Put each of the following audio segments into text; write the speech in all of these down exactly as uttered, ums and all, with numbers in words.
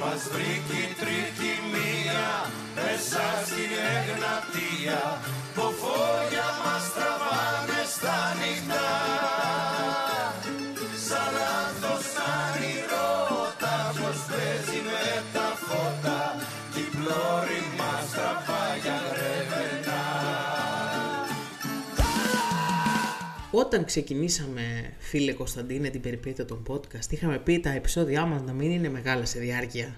Μας βρήκε τρίτη μία μέσα στην Εγνατία που φόγια μας τραβάνε στα νυχτά. Σαν λάθος ανηρώ τάφος παίζει με τα φώτα κι η πλώρη μας τραβάει αγρεβενά. Όταν ξεκινήσαμε, φίλε Κωνσταντίνε, την περιπέτεια των podcast, είχαμε πει τα επεισόδια μας να μην είναι μεγάλα σε διάρκεια.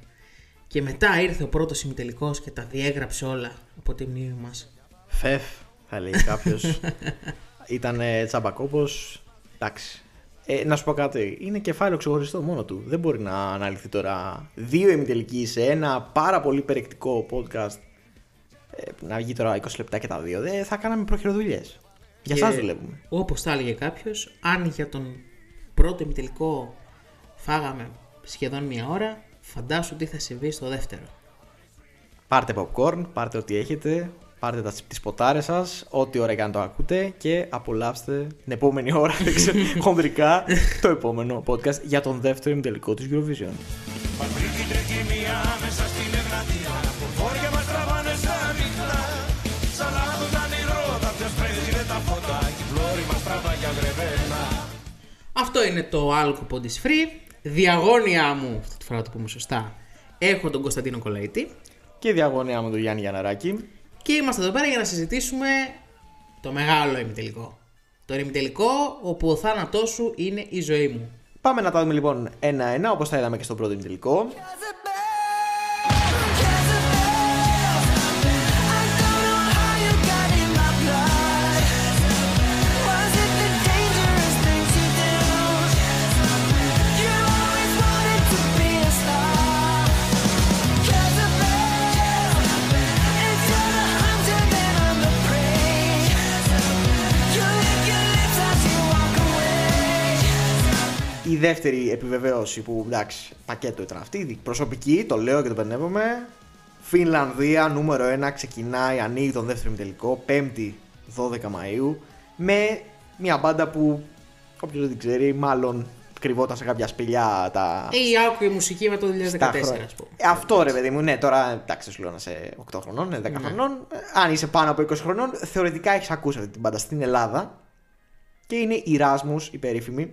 Και μετά ήρθε ο πρώτος ημιτελικός και τα διέγραψε όλα από τη μνήμη μας. Φεφ, θα λέει κάποιος. Ήταν τσαμπακόπος. Εντάξει. Ε, να σου πω κάτι. Είναι κεφάλαιο ξεχωριστό μόνο του. Δεν μπορεί να αναλυθεί τώρα δύο ημιτελικοί σε ένα πάρα πολύ περιεκτικό podcast. Ε, να βγει τώρα είκοσι λεπτά και τα δύο. Δεν θα κάναμε προχειροδουλειές. Για σας δουλεύουμε. Όπως θα έλεγε κάποιος, αν για τον πρώτο ημιτελικό φάγαμε σχεδόν μία ώρα, φαντάσου τι θα συμβεί στο δεύτερο. Πάρτε popcorn, πάρτε ό,τι έχετε, πάρτε τις ποτάρες σας, ό,τι ώρα και αν το ακούτε, και απολαύστε την επόμενη ώρα, δεν ξέρω, χοντρικά, το επόμενο podcast για τον δεύτερο ημιτελικό της Eurovision. Αυτό είναι το Alcopod is free. Διαγώνια μου, αυτή τη φορά να το πούμε σωστά, έχω τον Κωνσταντίνο Κολαΐτη. Και διαγώνια μου τον Γιάννη Γιαναράκη. Και είμαστε εδώ πέρα για να συζητήσουμε το μεγάλο ημιτελικό. Το ημιτελικό όπου ο θάνατός σου είναι η ζωή μου. Πάμε να τα δούμε λοιπόν ένα-ένα, όπως τα είδαμε και στο πρώτο ημιτελικό. Η δεύτερη επιβεβαίωση που, εντάξει, πακέτο ήταν αυτή, προσωπική, το λέω και το πενεύομαι. Φινλανδία, νούμερο ένα, ξεκινάει, ανοίγει τον δεύτερο ημιτελικό, πέμπτη δώδεκα Μαΐου, με μια μπάντα που, όποιος δεν την ξέρει, μάλλον κρυβόταν σε κάποια σπηλιά τα... Ή άκουγε μουσική με το δύο χιλιάδες δεκατέσσερα, ας πούμε. Αυτό ρε παιδί μου, ναι, τώρα, εντάξει, σου λέω να είσαι οκτώ χρονών, ναι, δέκα χρονών, αν είσαι πάνω από είκοσι χρονών, θεωρητικά έχεις ακούσει αυτή την μπάντα στην Ελλάδα. Και είναι η Ράσμους, η περίφημη.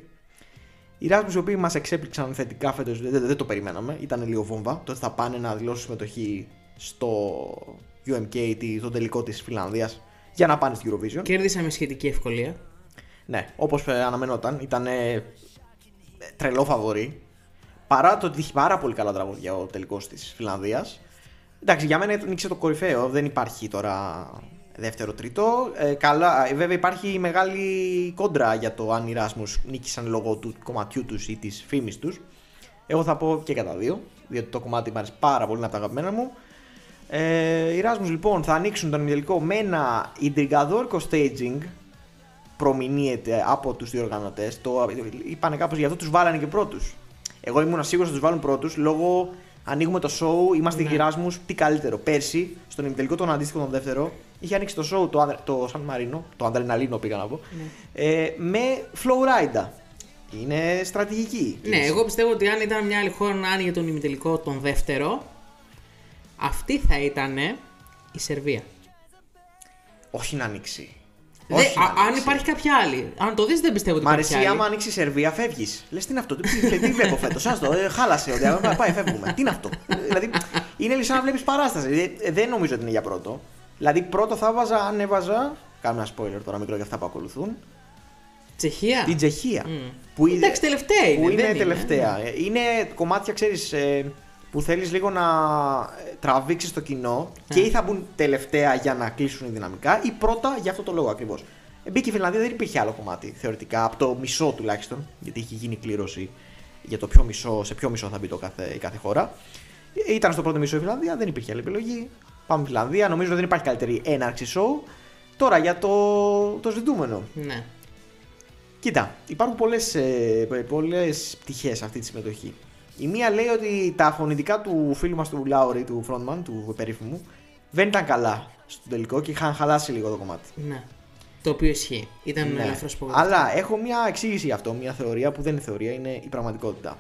Οι Ράσμους, οι οποίοι μας εξέπληξαν θετικά φέτος, δεν, δεν, δεν το περιμέναμε, ήταν λίγο βόμβα. Τότε θα πάνε να δηλώσουν συμμετοχή στο γιου εμ κέι, τον τελικό της Φινλανδίας, για να πάνε στην Eurovision. Κέρδισαμε σχετική ευκολία. Ναι, όπως αναμενόταν, ήταν τρελό φαβορί. Παρά το ότι είχε πάρα πολύ καλά τραγούδια ο τελικός της Φινλανδίας. Εντάξει, για μένα νίξε το κορυφαίο, δεν υπάρχει τώρα δεύτερο, τρίτο. Ε, καλά, βέβαια υπάρχει μεγάλη κόντρα για το αν οι Ράσμους νίκησαν λόγω του κομματιού τους ή της φήμης τους. Εγώ θα πω και κατά δύο, διότι το κομμάτι μου αρέσει πάρα πολύ, από τα αγαπημένα μου. Ε, οι Ράσμους λοιπόν θα ανοίξουν τον ημιτελικό με ένα ιντριγκαδόρικο staging, προμηνύεται από τους διοργανωτές. Το είπανε κάπως, γι' αυτό τους βάλανε και πρώτους. Εγώ ήμουν σίγουρος ότι τους βάλουν πρώτους λόγω ανοίγουμε το show, είμαστε ναι. Οι Ράσμους, τι καλύτερο. Πέρσι, στον ημιτελικό τον αντίστοιχο τον δεύτερο, είχε ανοίξει το show το, ανδρε... το Σαν Μαρίνο, το Αντρεναλίνο πήγα να πω, ναι. ε, με Flow Rider. Είναι στρατηγική. Ναι, εγώ πιστεύω ότι αν ήταν μια άλλη χώρα να άνοιγε τον ημιτελικό τον δεύτερο, αυτή θα ήταν η Σερβία. Όχι να ανοίξει. Δε, Όχι α, να ανοίξει. Αν υπάρχει κάποια άλλη. Αν το δεις δεν πιστεύω ότι Μ' υπάρχει άλλη. Μ' αρέσει, άμα ανοίξει η Σερβία φεύγεις. Λες τι είναι αυτό, τι βλέπω φέτος, άστο, χάλασε ο διάγωνος, πάει φεύγουμε. Τι είναι αυτό. Δηλαδή είναι σαν να βλέπεις παράσταση. Δεν νομίζω ότι είναι για πρώτο. Δηλαδή, πρώτο θα βάζα, αν έβαζα. Κάνω ένα spoiler τώρα μικρό για αυτά που ακολουθούν. Τσεχία. Την Τσεχία. Mm. Που είναι, εντάξει, τελευταία είναι. Που είναι τελευταία. Είναι, είναι κομμάτια, ξέρεις, που θέλεις λίγο να τραβήξεις το κοινό yeah. και ή θα μπουν τελευταία για να κλείσουν οι δυναμικά ή πρώτα για αυτό το λόγο ακριβώς. Μπήκε η Φινλανδία, δεν υπήρχε άλλο κομμάτι θεωρητικά, από το μισό τουλάχιστον, γιατί είχε γίνει κλήρωση για το ποιο μισό, σε ποιο μισό θα μπει το κάθε, η κάθε χώρα. Ήταν στο πρώτο μισό η Φινλανδία, δεν υπήρχε άλλη επιλογή. Πάμε Φιλανδία, νομίζω ότι δεν υπάρχει καλύτερη έναρξη show. Τώρα για το, το ζητούμενο. Ναι. Κοίτα, υπάρχουν πολλές, πολλές πτυχές αυτή τη συμμετοχή. Η μία λέει ότι τα φωνητικά του φίλου μας του Λάουρι, του frontman, του περίφημου, δεν ήταν καλά στο τελικό και είχαν χαλάσει λίγο το κομμάτι. Ναι. Το οποίο ισχύει. Ήταν ναι. ελαφρώς πολύ. Αλλά έχω μια εξήγηση γι' αυτό, μια θεωρία που δεν είναι θεωρία, είναι η πραγματικότητα.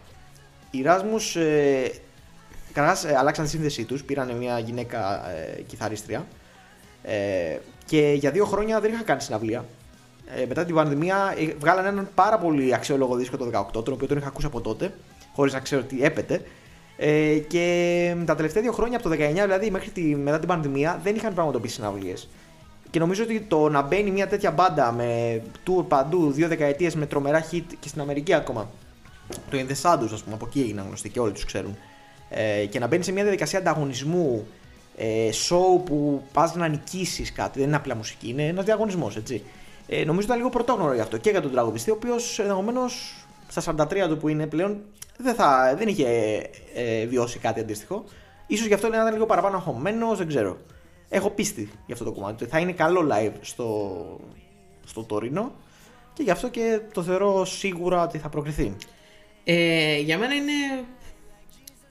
Οι Ράσμους. Ε, Καταρχάς ε, αλλάξαν τη σύνδεσή τους, πήραν μια γυναίκα ε, κιθαρίστρια ε, και για δύο χρόνια δεν είχαν κάνει συναυλία. Ε, μετά την πανδημία ε, βγάλαν έναν πάρα πολύ αξιόλογο δίσκο το δεκαοκτώ, τον οποίο τον είχα ακούσει από τότε, χωρίς να ξέρω τι έπεται. Ε, και τα τελευταία δύο χρόνια, από το δεκαεννιά δηλαδή μέχρι τη, μετά την πανδημία, δεν είχαν πραγματοποιήσει συναυλίες. Και νομίζω ότι το να μπαίνει μια τέτοια μπάντα με tour παντού, δύο δεκαετίες με τρομερά hit και στην Αμερική ακόμα. Το In The Shadows, ας πούμε, από εκεί έγιναν γνωστοί και όλοι τους ξέρουν. Ε, και να μπαίνει σε μια διαδικασία ανταγωνισμού, ε, show που πας να νικήσεις κάτι, δεν είναι απλά μουσική, είναι ένας διαγωνισμός, έτσι. Ε, νομίζω ήταν λίγο πρωτόγνωρο γι' αυτό και για τον τραγουδιστή, ο οποίος ενδεχομένως στα σαράντα τρία του που είναι πλέον δεν, θα, δεν είχε ε, ε, βιώσει κάτι αντίστοιχο. Ίσως γι' αυτό ήταν λίγο παραπάνω αγχωμένος, δεν ξέρω. Έχω πίστη για αυτό το κομμάτι. Θα είναι καλό live στο, στο Τωρίνο και γι' αυτό και το θεωρώ σίγουρα ότι θα προκριθεί. Ε, για μένα είναι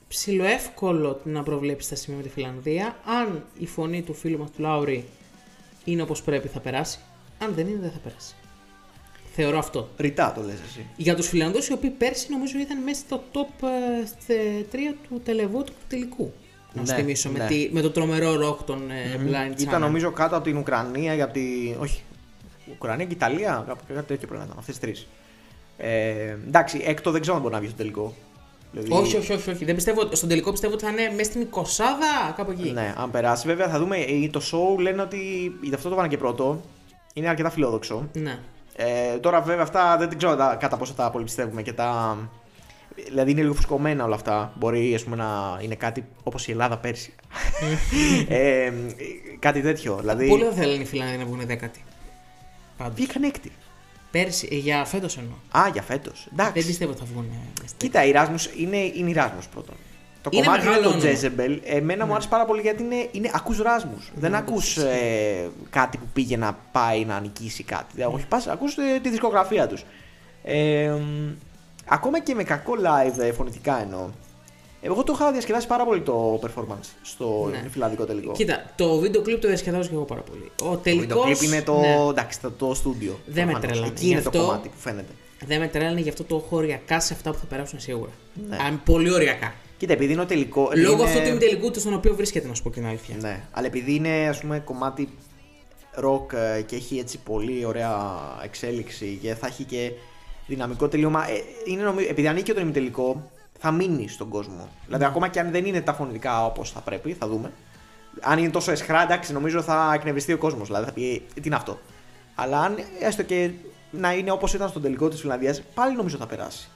ψιλοεύκολο να προβλέψεις τα σημεία με τη Φιλανδία. Αν η φωνή του φίλου μας του Λάουρι είναι όπως πρέπει, θα περάσει. Αν δεν είναι, δεν θα περάσει. Θεωρώ αυτό. Ρητά το λες εσύ. Για τους Φιλανδούς, οι οποίοι πέρσι νομίζω ήταν μέσα στο top τρία του τελεβού του τελικού. Να ναι, θυμίσω, ναι. Με, τη, με το τρομερό ροκ των mm-hmm. Blind Channel. Ήταν νομίζω κάτω από την Ουκρανία, για τη... όχι, Ουκρανία και Ιταλία, κάτι τέτοιο πρέπει να ήταν, αυτές τις τρεις. Ε, εντάξει, έκτο δεν ξέρω αν μπορεί να βγει στο τελικό. Δηλαδή... Όχι, όχι, όχι, όχι. Δεν πιστεύω, στον τελικό πιστεύω ότι θα είναι μέσα στην εικοσάδα, κάπου εκεί. Ναι, αν περάσει βέβαια θα δούμε, το show λένε ότι, γιατί αυτό το πάνε και πρώτο, είναι αρκετά φιλόδοξο. Ναι. Ε, τώρα βέβαια αυτά δεν ξέρω τα, κατά πόσο τα απολυπιστεύουμε και τα... Δηλαδή είναι λίγο φουσκωμένα όλα αυτά. Μπορεί ας πούμε, να είναι κάτι όπως η Ελλάδα πέρσι. ε, κάτι τέτοιο. Δηλαδή... Πολύ δεν θέλουν οι Φιλανδοί να βγουν δέκατη. Βγήκαν έκτη. Πέρσι, για φέτος εννοώ. Α, για φέτος. Εντάξει. Δεν πιστεύω ότι θα βγουν. Κοίτα, η Ράσμους είναι, είναι η Ράσμους πρώτον. Το είναι κομμάτι είναι το Τζέζεμπελ. Εμένα ναι. μου άρεσε πάρα πολύ γιατί είναι, είναι ακούς Ράσμους. Ναι, δεν ναι, ακούς ε, κάτι που πήγε να πάει να νικήσει κάτι. Ναι. Όχι, πας, ακούς ε, τη δισκογραφία τους. Ε, Ακόμα και με κακό live φωνητικά εννοώ. Εγώ το είχα διασκεδάσει πάρα πολύ το performance στο ναι. φιλανδικό τελικό. Κοίτα, το βίντεο κλιπ το διασκεδάζω και εγώ πάρα πολύ. Ο τελικός... Το βίντεο κλιπ είναι το, ναι. εντάξει, το στούντιο. Δεν με τρέλανε. Εκεί είναι αυτό... το κομμάτι που φαίνεται. Δεν με τρέλανε, γι' αυτό το έχω οριακά σε αυτά που θα περάσουν σίγουρα. Ναι. Αν πολύ οριακά. Κοίτα, επειδή είναι ο τελικό. Λόγω είναι... αυτού του ημιτελικού του στον οποίο βρίσκεται, να σου πω την αλήθεια. Ναι, αλλά επειδή είναι ας πούμε κομμάτι ροκ και έχει έτσι πολύ ωραία εξέλιξη και θα έχει και. Δυναμικό τελείωμα. Ε, είναι νομι... Επειδή ανήκει το ημιτελικό, θα μείνει στον κόσμο. Δηλαδή, mm. ακόμα και αν δεν είναι τα φωνητικά όπως θα πρέπει, θα δούμε. Αν είναι τόσο εσχρά, εντάξει, νομίζω θα εκνευριστεί ο κόσμος. Δηλαδή, θα πει τι είναι αυτό. Αλλά αν έστω και να είναι όπως ήταν στον τελικό της Φιλανδίας, πάλι νομίζω θα περάσει.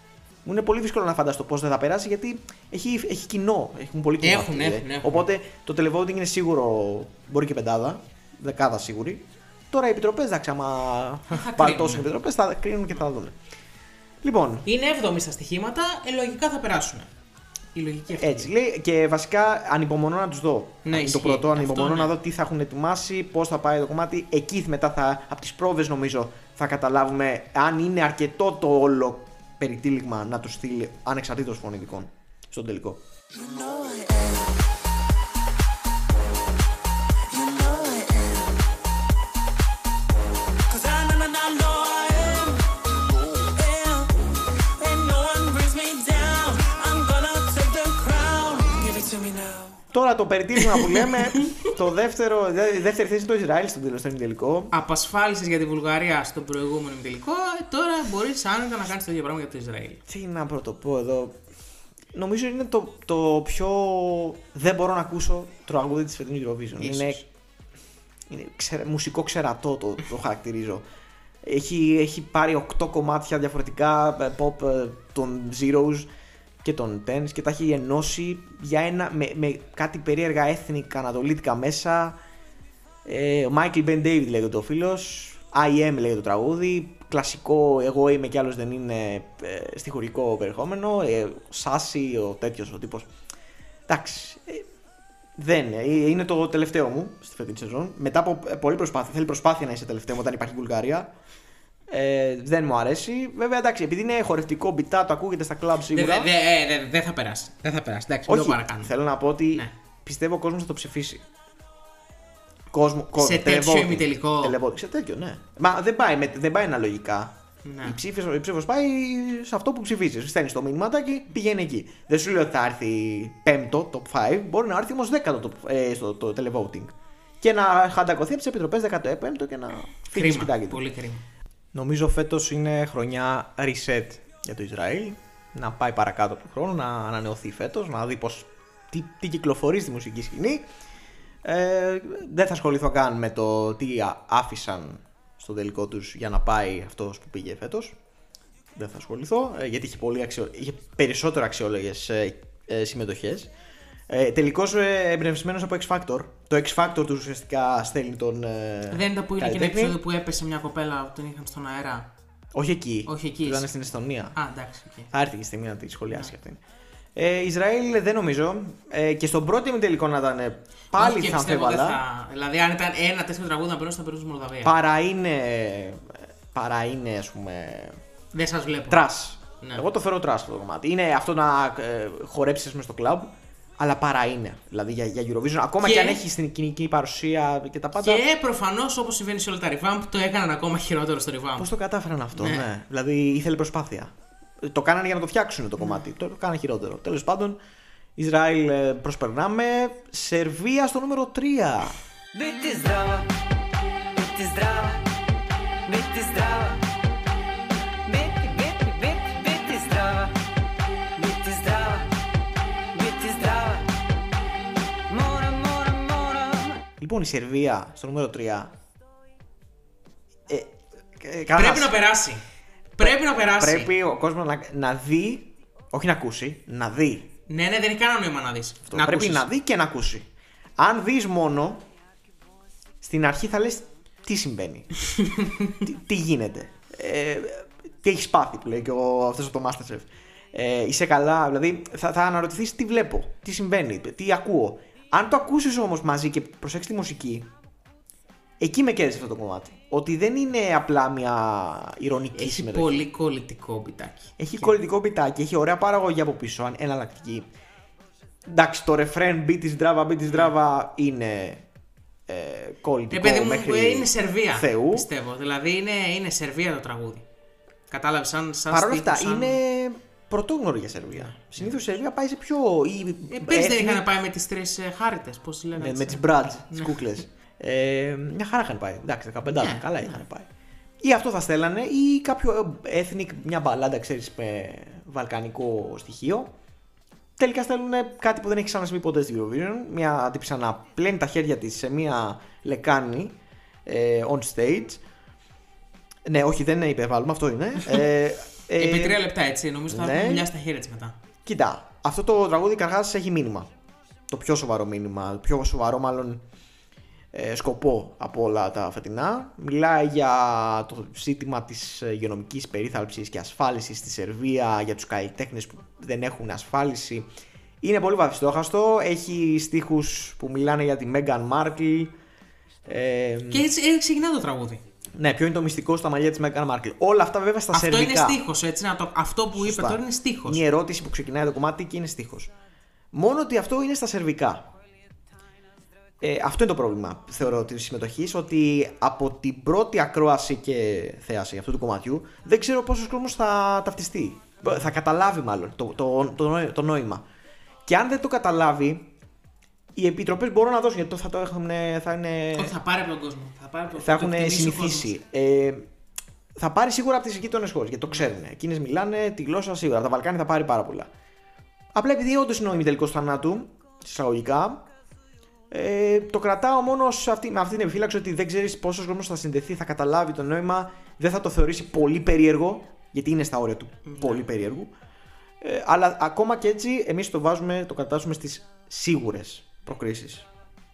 Μου είναι πολύ δύσκολο να φανταστώ πώς δεν θα περάσει, γιατί έχει, έχει κοινό. Έχουν πολύ κοινό. Έχουν, αυτοί, έχουν, έχουν. Οπότε το televoting είναι σίγουρο, μπορεί και πεντάδα, δεκάδα σίγουρη. Τώρα οι επιτροπές, εντάξει, άμα πάρουν τόσες επιτροπές, θα κρίνουν και θα δουν. Λοιπόν. Είναι έβδομη στα στοιχήματα, ε, λογικά θα περάσουν. Η λογική αυτή. Έτσι λέει και βασικά ανυπομονώ να τους δω. Ναι, το ισχύει. Πρωτό ανυπομονώ αυτό, να ναι. δω τι θα έχουν ετοιμάσει, πώς θα πάει το κομμάτι. Εκεί μετά θα, από τις πρόβες νομίζω θα καταλάβουμε αν είναι αρκετό το όλο περιτύλιγμα να τους στείλει ανεξαρτήτως φωνητικών στον τελικό. Τώρα το περιτύλιγμα που λέμε, το δεύτερο, η δεύτερη θέση είναι το Ισραήλ στον τελικό. Απασφάλισες για τη Βουλγαρία στον προηγούμενο τελικό, τώρα μπορείς άνετα να κάνεις το ίδιο πράγμα για το Ισραήλ. Τι να πρωτοπώ εδώ. Νομίζω είναι το, το πιο. Δεν μπορώ να ακούσω το τραγούδι της φετινής Eurovision. Είναι, είναι ξε, μουσικό ξερατό το, το χαρακτηρίζω. Έχει, έχει πάρει οκτώ κομμάτια διαφορετικά pop των Zeros και των Tens και τα έχει ενώσει για ένα, με, με κάτι περίεργα έθνη καναδολίτικα μέσα. ε, ο Michael Ben David λέγεται ο φίλος, I Am λέγεται το τραγούδι, κλασικό εγώ είμαι κι άλλος δεν είναι, ε, στιχουργικό περιεχόμενο, ε, Σάσι ο τέτοιος ο τύπος, εντάξει, ε, δεν, ε, είναι το τελευταίο μου στη φετινή σεζόν, μετά από ε, πολλή προσπάθεια, θέλει προσπάθεια να είσαι τελευταίο όταν υπάρχει Βουλγαρία. Ε, δεν μου αρέσει. Βέβαια, εντάξει, επειδή είναι χορευτικό μπιτά, το ακούγεται στα κλαμπ σίγουρα. Δεν δε, δε, δε θα περάσει. Δεν θα περάσει. Εντάξει, όχι, θέλω να πω ότι ναι. πιστεύω ο κόσμος θα το ψηφίσει. Κόσμο, κόσμο, σε τέτοιο ημιτελικό. Σε τέτοιο, ναι. Μα δεν πάει, με, δεν πάει αναλογικά. Ναι. Η ψήφος, η ψήφος πάει σε αυτό που ψηφίζεις. Στέλνεις το μηνυματάκι, πηγαίνει εκεί. Δεν σου λέω ότι θα έρθει πέμπτο, top πέντε, μπορεί να έρθει όμως δέκατο ε, στο το televoting. Και να χαντακωθεί από τις επιτροπές δεκαπέντε και να φύγει σπιτάκι του. Πολύ κρίμα. Νομίζω φέτος είναι χρονιά reset για το Ισραήλ. Να πάει παρακάτω από τον χρόνο, να ανανεωθεί φέτος, να δει πώς, τι, τι κυκλοφορεί στη μουσική σκηνή. Ε, δεν θα ασχοληθώ καν με το τι άφησαν στο τελικό τους για να πάει αυτός που πήγε φέτος. Δεν θα ασχοληθώ, γιατί είχε, πολύ αξιο... είχε περισσότερο αξιόλογες ε, ε, συμμετοχές. Ε, τελικώς ε, εμπνευσμένος από X-Factor. Το X-Factor του ουσιαστικά στέλνει τον ε, δεν ήταν που είναι και ένα επεισόδιο που έπεσε μια κοπέλα που τον είχαν στον αέρα. Όχι εκεί, Όχι εκεί ήταν στην Εστονία. Α, εντάξει, okay. Θα έρθει και η στιγμή να τη σχολιάσει yeah. αυτή. Ε, Ισραήλ δεν νομίζω. Ε, και στον πρώτο ημιτελικό να ήταν πάλι θα αμφέβαλα. Δηλαδή, αν ήταν ένα τέτοιο τραγούδι να περνούσε, θα περνούσε Μολδαβία. Παρά είναι. Παρά είναι, ας πούμε. Δεν σας βλέπω. Τρας. Ναι. Εγώ το φέρω τρας αυτό το κομμάτι. Είναι αυτό να ε, χορέψεις μες στο κλαμπ. Αλλά παρά είναι. Δηλαδή για, για Eurovision, ακόμα και, και αν έχει την κοινική παρουσία και τα πάντα. Και προφανώς όπως συμβαίνει σε όλα τα revamp, το έκαναν ακόμα χειρότερο στο revamp. Πώς το κατάφεραν αυτό, ναι. ναι. Δηλαδή ήθελε προσπάθεια. Το κάνανε για να το φτιάξουν το κομμάτι. Mm. Το κάνανε χειρότερο. Τέλος πάντων, Ισραήλ προσπερνάμε. Σερβία στο νούμερο τρία. Λοιπόν, η Σερβία στο νούμερο τρία. Ε, ε, κανάς... Πρέπει να περάσει. Πρέπει να περάσει. Πρέπει ο κόσμος να, να δει, όχι να ακούσει, να δει. Ναι, ναι, δεν έχει κανένα νόημα να δεις. Αυτό, να πρέπει ακούσεις. Να δει και να ακούσει. Αν δεις μόνο, στην αρχή θα λες τι συμβαίνει, τι, τι γίνεται, ε, τι έχεις πάθει που λέει και ο, αυτός από το MasterChef. Ε, είσαι καλά, δηλαδή θα, θα αναρωτηθείς τι βλέπω, τι συμβαίνει, τι ακούω. Αν το ακούσεις όμως μαζί και προσέξεις τη μουσική, εκεί με κέρδισε αυτό το κομμάτι. Ότι δεν είναι απλά μια ηρωνική έχει συμμετοχή. Έχει πολύ κολλητικό μπιτάκι. Έχει και... κολλητικό μπιτάκι, έχει ωραία παραγωγή από πίσω, εναλλακτική. Εντάξει, το ρεφρέν beat is drava, beat is drava είναι ε, κολλητικό ε, μέχρι θεού. Είναι Σερβία, θεού. Πιστεύω. Δηλαδή είναι, είναι Σερβία το τραγούδι. Κατάλαβες σαν, σαν παρόλα αυτά, σαν... είναι... πρωτόγνωρη για Σερβία. Συνήθως η Σερβία πάει σε πιο. Ε, Πέρσι δεν είχαν πάει με τις τρεις ε, χάριτες, πώς τη λένε. Με, με τις μπραντ, τις κούκλες. Ε, μια χαρά είχαν πάει. Εντάξει, δεκαπέντε ναι, καλά ναι. είχαν πάει. Ή αυτό θα στέλνανε, ή κάποιο ethnic, μια μπαλάντα, ξέρεις, με βαλκανικό στοιχείο. Τελικά στέλνουν κάτι που δεν έχει ξανασυμβεί ποτέ στην Eurovision. Μια τύψη να πλένει τα χέρια της σε μια λεκάνη ε, on stage. Ναι, όχι, δεν υπερβάλλουμε, αυτό είναι. Ε, Ε, επί τρία λεπτά έτσι, νομίζω θα ναι. δουλειά στα χέρια της μετά. Κοίτα, αυτό το τραγούδι καρχάς έχει μήνυμα. Το πιο σοβαρό μήνυμα, το πιο σοβαρό μάλλον ε, σκοπό από όλα τα φετινά. Μιλάει για το ζήτημα της υγειονομικής περίθαλψης και ασφάλισης στη Σερβία, για τους καλλιτέχνες που δεν έχουν ασφάλιση. Είναι πολύ βαθιστόχαστο, έχει στίχους που μιλάνε για τη Μέγκαν Μάρκλ. Ε, και έτσι ξεκινά το τραγούδι. Ναι, ποιο είναι το μυστικό στα μαλλιά της Μέγκαν Μάρκλ. Όλα αυτά βέβαια στα σερβικά. Αυτό είναι στίχος, έτσι. Να το... Αυτό που σωστά. είπε τώρα είναι στίχος. Μια ερώτηση που ξεκινάει το κομμάτι και είναι στίχος. Μόνο ότι αυτό είναι στα σερβικά. Ε, αυτό είναι το πρόβλημα, θεωρώ, της συμμετοχής. Ότι από την πρώτη ακρόαση και θέαση αυτού του κομματιού δεν ξέρω πόσος κόσμος θα ταυτιστεί. Θα καταλάβει μάλλον το, το, το, το νόημα. Και αν δεν το καταλάβει. Οι επιτροπές μπορούν να δώσουν γιατί θα το έχουν. Θα είναι... Όχι, θα πάρει από τον κόσμο. Θα, πάρει από τον... θα έχουν συνηθίσει. Ε, θα πάρει σίγουρα από τις γείτονες χώρες γιατί το ξέρουν. Εκείνες μιλάνε τη γλώσσα σίγουρα. Από τα Βαλκάνια θα πάρει πάρα πολλά. Απλά επειδή όντως είναι ο ημιτελικός θανάτου, εισαγωγικά, ε, το κρατάω μόνο αυτή, με αυτή την επιφύλαξη ότι δεν ξέρεις πόσος κόσμος θα συνδεθεί, θα καταλάβει το νόημα, δεν θα το θεωρήσει πολύ περίεργο, γιατί είναι στα όρια του mm-hmm. πολύ περίεργου. Ε, αλλά ακόμα και έτσι, εμείς το βάζουμε, το κρατάσουμε στις σίγουρες. Προκρίσεις.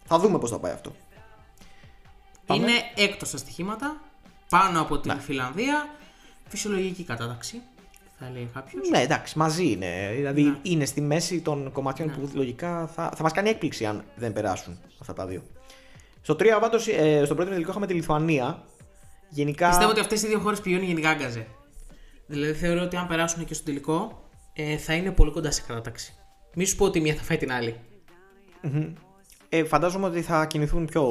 Θα δούμε πώς θα πάει αυτό. Είναι πάμε. Έκτος στα στοιχήματα, πάνω από την ναι. Φιλανδία. Φυσιολογική κατάταξη, θα λέει κάποιος. Ναι, εντάξει, μαζί είναι. Δηλαδή ναι. είναι στη μέση των κομματιών ναι. που λογικά θα, θα μας κάνει έκπληξη αν δεν περάσουν αυτά τα δύο. Στο τρία βάτος, ε, στον πρώτο τελικό είχαμε τη Λιθουανία. Γενικά... Πιστεύω ότι αυτές οι δύο χώρες πηγαίνουν γενικά γκάζε. Δηλαδή θεωρώ ότι αν περάσουν και στο τελικό ε, θα είναι πολύ κοντά σε κατάταξη. Μη σου πω ότι μία θα φάει την άλλη. Mm-hmm. Ε, φαντάζομαι ότι θα κινηθούν πιο.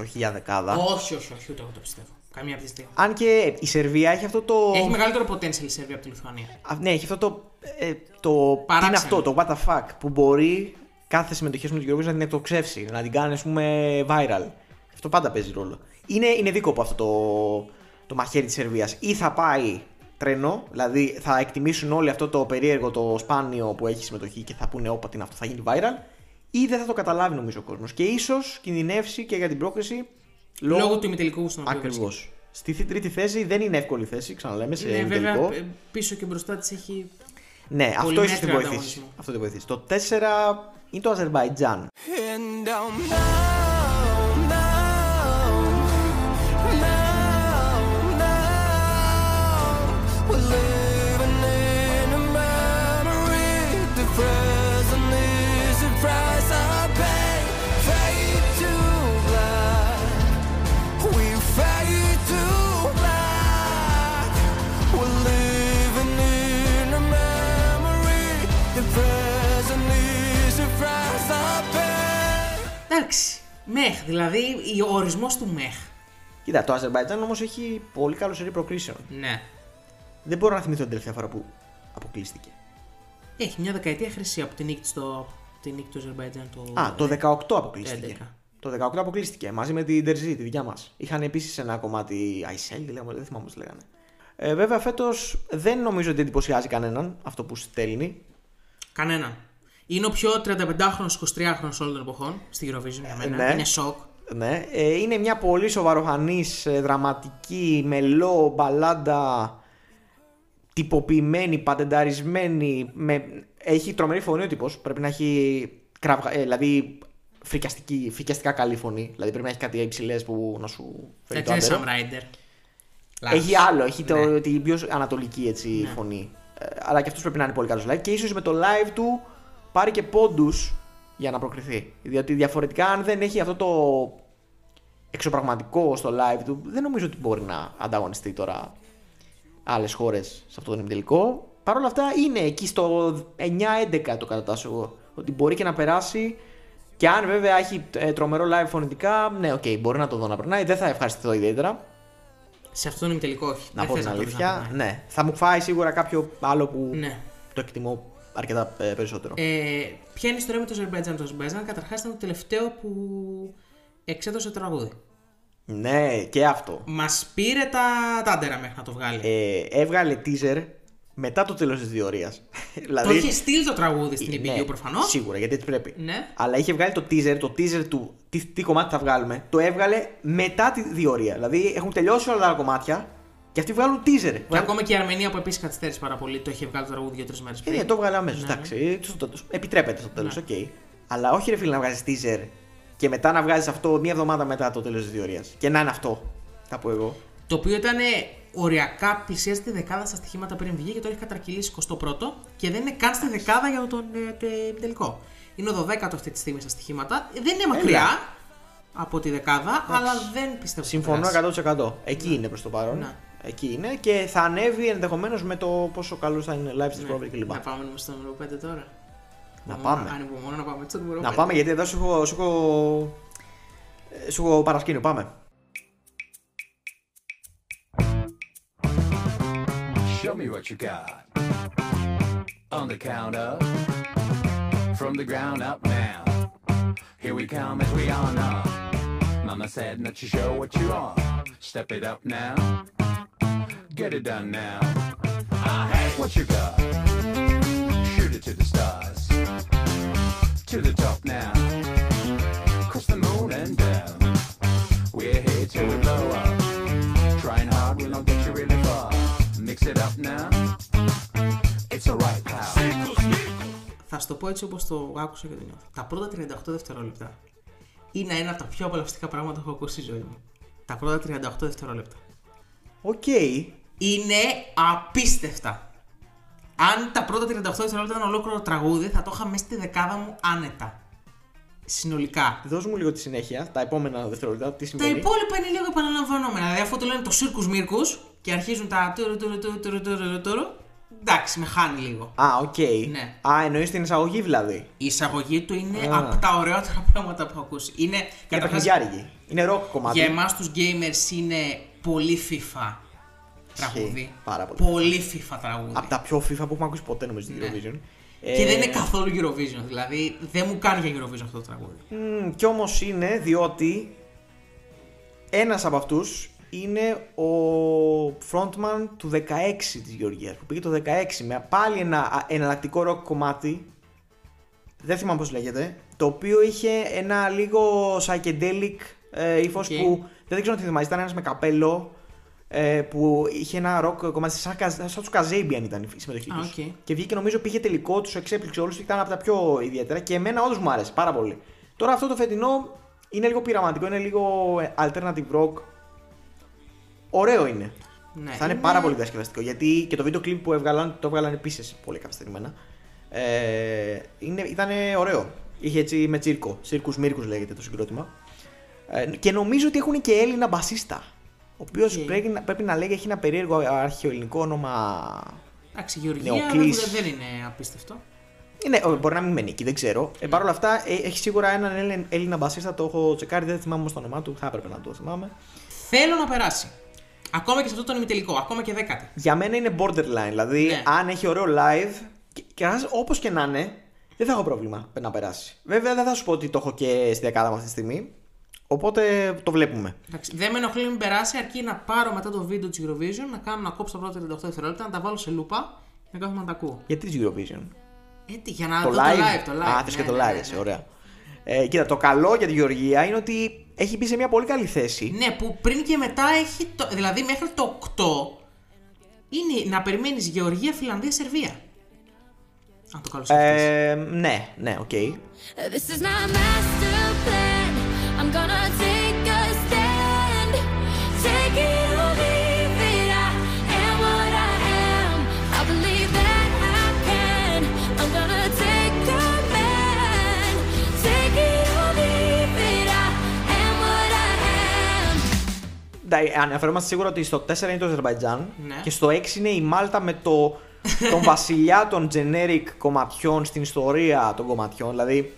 Όχι για δεκάδα. Όχι, όχι, όχι, ούτε εγώ το πιστεύω. Καμία από τις δύο. Αν και η Σερβία έχει αυτό το. Έχει μεγαλύτερο potential η Σερβία από τη Λιθουανία. Α, ναι, έχει αυτό το. Ε, το... Τι είναι αυτό, το what the fuck, που μπορεί κάθε συμμετοχή με τον Eurovision να την εκτοξεύσει, να την κάνει, ας πούμε, viral. Αυτό πάντα παίζει ρόλο. Είναι, είναι δίκοπο αυτό το, το μαχαίρι της Σερβίας. Ή θα πάει τρένο, δηλαδή θα εκτιμήσουν όλοι αυτό το περίεργο, το σπάνιο που έχει συμμετοχή και θα πούνε όπα τι είναι αυτό, θα γίνει viral. Ή δεν θα το καταλάβει νομίζω ο κόσμος. Και ίσως κινδυνεύσει και για την πρόκριση. Λόγω, λόγω του ημιτελικού στον οποίο βρίσκεται. Ακριβώς. Στη τρίτη θέση δεν είναι εύκολη θέση, ξαναλέμε, σε ημιτελικό. Ναι, βέβαια πίσω και μπροστά της έχει. Ναι, αυτό ίσως την βοηθήσει. Αυτό την βοηθήσει. Το τέσσερα είναι το Αζερβαϊτζάν. Εντάξει, μεχ, δηλαδή ο ορισμός του μεχ. Κοίτα, το Αζερβαϊτζάν όμως έχει πολύ καλό σερί προκρίσεων. Ναι. Δεν μπορώ να θυμηθώ την τελευταία φορά που αποκλείστηκε. Έχει μια δεκαετία χρυσή από την νίκη, στο, την νίκη του Αζερβαϊτζάν. Το... Α, το δεκαοκτώ αποκλείστηκε. έντεκα. Το δεκαοκτώ αποκλείστηκε μαζί με την Ντερζή, τη δικιά μας. Είχαν επίσης ένα κομμάτι Αϊσέλ, δεν θυμάμαι πώς λέγανε. Ε, βέβαια φέτος δεν νομίζω ότι εντυπωσιάζει κανέναν αυτό που στέλνει. Κανέναν. Είναι ο πιο τριανταπεντάχρονος εικοσιτριάχρονος όλων των εποχών στη Eurovision για μένα. Ε, ναι. Είναι σοκ. Ναι. Ε, είναι μια πολύ σοβαροφανής, δραματική, μελό, μπαλάντα, τυποποιημένη, πατενταρισμένη. Με... Έχει τρομερή φωνή ο τύπος. Πρέπει να έχει κραυγα... ε, δηλαδή φρικιαστικά καλή φωνή. Δηλαδή πρέπει να έχει κάτι υψηλές που να σου φέρει το άντερο. Έχει άλλο. Έχει ναι. το, την πιο ανατολική έτσι, ναι. φωνή. Ε, αλλά και αυτός πρέπει να είναι πολύ καλός live. Και ίσως με το live του πάρει και πόντους για να προκριθεί. Διότι διαφορετικά, αν δεν έχει αυτό το εξωπραγματικό στο live του, δεν νομίζω ότι μπορεί να ανταγωνιστεί τώρα άλλες χώρες σε αυτόν τον ημιτελικό. Παρ' όλα αυτά, είναι εκεί στο εννιά έντεκα το κατατάσσω εγώ. Ότι μπορεί και να περάσει. Και αν βέβαια έχει τρομερό live φωνητικά, ναι, οκ, okay, μπορεί να το δω να περνάει. Δεν θα ευχαριστηθώ ιδιαίτερα. Σε αυτόν τον ημιτελικό, όχι. Να δεν πω την αλήθεια. Να ναι. Θα μου φάει σίγουρα κάποιο άλλο που ναι. το εκτιμώ αρκετά ε, περισσότερο. Ε, ποια είναι η ιστορία με το Αζερβαϊτζάν? Το Αζερβαϊτζάν καταρχάς ήταν το τελευταίο που εξέδωσε το τραγούδι. Ναι, και αυτό. Μας πήρε τα τάντερα μέχρι να το βγάλει. Ε, έβγαλε teaser μετά το τέλος της διορίας. Δηλαδή... Το είχε στείλει το τραγούδι στην Ιμπηγίου ναι, προφανώς. Σίγουρα, γιατί έτσι πρέπει. Ναι. Αλλά είχε βγάλει το teaser, το teaser του τι, τι κομμάτι θα βγάλουμε, το έβγαλε μετά τη διορία. Δηλαδή έχουν τελειώσει όλα τα κομμάτια. Και αυτοί βγάλουν teaser. Και ακόμα και η Αρμενία που επίσης καθυστέρησε πάρα πολύ, το είχε βγάλει το τραγούδι δύο τρεις μέρες πριν. Ναι, το βγάλε αμέσως. Ναι. Εντάξει, επιτρέπεται στο τέλος, οκ. Ναι. Okay. Αλλά όχι ρε φίλε να βγάζεις teaser και μετά να βγάζεις αυτό μία εβδομάδα μετά το τέλος της διορίας. Και να είναι αυτό, θα πω εγώ. Το οποίο ήταν οριακά πλησιάζει τη δεκάδα στα στοιχήματα πριν βγει και τώρα έχει κατρακυλήσει εικοστό πρώτο και δεν είναι καν στη δεκάδα για τον τελικό. Είναι ο δωδέκατος αυτή τη στιγμή στα στοιχήματα. Δεν είναι μακριά. Έλα. Από τη δεκάδα, Άξ. αλλά δεν πιστεύω. Συμφωνώ εκατό τοις εκατό. Εκεί ναι. είναι προς το παρόν. Ναι. Εκεί είναι και θα ανέβει ενδεχομένως με το πόσο καλός θα είναι live στις πρόβες κλπ. Να πάμε στο νούμερο πέντε τώρα. Να πάμε. Αν υπομονώ να πάμε στο νούμερο πέντε. Να πάμε γιατί εδώ σου έχω, σου έχω, σου έχω παρασκήνιο. Πάμε. Show me what you got. On the count up. From the ground up now. Here we come as we are now. Mama said not to show what you are. Step it up now. Get it done now. I hate what you got. Shoot it to the stars. To the top now. Cross the moon and down. We're here till we blow up. Trying hard will not get you really far. Mix it up now. It's alright pal. Θα σου το πω έτσι όπως το άκουσα και το νιώθω. Τα πρώτα τριάντα οκτώ δευτερόλεπτα είναι ένα από τα πιο απολαυστικά πράγματα που έχω ακούσει στη ζωή μου. Τα πρώτα τριάντα οκτώ δευτερόλεπτα. Οκ. Okay. Είναι απίστευτα. Αν τα πρώτα τριάντα οκτώ δευτερόλεπτα ήταν ολόκληρο τραγούδι, θα το είχα μέσα στη δεκάδα μου άνετα. Συνολικά. Δώσ' μου λίγο τη συνέχεια, τα επόμενα δευτερόλεπτα, τι συμβαίνει. Τα υπόλοιπα είναι λίγο επαναλαμβανόμενα. Δηλαδή, αφού το λένε το Circus Mircus και αρχίζουν τα τουρου τουρου τουρου τουρου τουρου. Εντάξει, με χάνει λίγο. Α, οκ. Okay. Ναι. Α, εννοείς την εισαγωγή δηλαδή. Η εισαγωγή του είναι από τα ωραιότερα πράγματα που έχω ακούσει. Είναι παιχνιδιάρικη. Είναι ροκ κομμάτι. Για εμάς τους gamers είναι πολύ FIFA τραγούδι. Πάρα πολύ. Πολύ FIFA τραγούδι. Από τα πιο FIFA που έχουμε ακούσει ποτέ νομίζω στην Eurovision. Και ε... δεν είναι καθόλου Eurovision, δηλαδή δεν μου κάνει για Eurovision αυτό το τραγούδι. Mm, κι όμως είναι, διότι ένας από αυτούς είναι ο frontman του δεκαέξι της Γεωργίας, που πήγε το δεκαέξι με πάλι ένα εναλλακτικό ροκ κομμάτι, δεν θυμάμαι πώς λέγεται, το οποίο είχε ένα λίγο psychedelic ε, ύφος okay. που δεν ξέρω τι θυμάμαι, ήταν ένας με καπέλο ε, που είχε ένα ροκ κομμάτι, σαν, σαν τους Καζέμπιαν ήταν η συμμετοχή τους. Okay. Και βγήκε, νομίζω πήγε τελικό, τους εξέπληξε όλους, ήταν από τα πιο ιδιαίτερα και εμένα όντως μου άρεσε πάρα πολύ. Τώρα αυτό το φετινό είναι λίγο πειραματικό, είναι λίγο alternative rock. Ωραίο είναι. Ναι, θα είναι, είναι πάρα πολύ διασκεδαστικό, γιατί και το βίντεο κλιπ που έβγαλαν, το έβγαλαν επίσης πολύ καθυστερημένα. Ε, ήταν ωραίο. Είχε έτσι με τσίρκο. Circus Mircus λέγεται το συγκρότημα. Ε, και νομίζω ότι έχουν και Έλληνα μπασίστα. Ο οποίος okay. πρέπει, πρέπει να λέγει έχει ένα περίεργο αρχαιοελληνικό όνομα. Εντάξει, Γεωργία Νεοκλής. Δεν είναι απίστευτο. Είναι, μπορεί να μην με νίκη, δεν ξέρω. Ε, παρ' όλα αυτά έχει σίγουρα έναν Έλληνα μπασίστα. Το έχω τσεκάρει, δεν θυμάμαι το όνομά του. Θα έπρεπε να το θυμάμαι. Θέλω να περάσει. Ακόμα και σε αυτό το ημιτελικό, ακόμα και δέκατη. Για μένα είναι borderline. Δηλαδή, ναι. αν έχει ωραίο live, και, και όπως και να είναι, δεν θα έχω πρόβλημα να περάσει. Βέβαια, δεν θα σου πω ότι το έχω και στη δεκάδα μου αυτή τη στιγμή. Οπότε το βλέπουμε. Εντάξει, δεν με ενοχλεί να μην περάσει, αρκεί να πάρω μετά το βίντεο τη Eurovision, να κάνω να κόψω τα πρώτα τριάντα οκτώ δευτερόλεπτα, να τα βάλω σε λούπα και να κάθομαι να τα ακούω. Γιατί τη Eurovision? Ε, τι, για να το δω live. Το live, το live. Α, ναι, και ναι, το live, ναι, ναι, ναι. Ωραία. Ε, κοίτα, το καλό για τη Γεωργία είναι ότι. Έχει μπει σε μια πολύ καλή θέση. Ναι, που πριν και μετά έχει. Το, δηλαδή, μέχρι το οκτώ είναι να περιμένεις Γεωργία, Φιλανδία, Σερβία. Αν το καλώς ε, ναι, ναι, οκ. Okay. Αναφέρομαστε σίγουρα ότι στο τέσσερα είναι το Αζερβαϊτζάν, ναι. και στο έξι είναι η Μάλτα με το, τον βασιλιά των generic κομματιών στην ιστορία των κομματιών. Δηλαδή.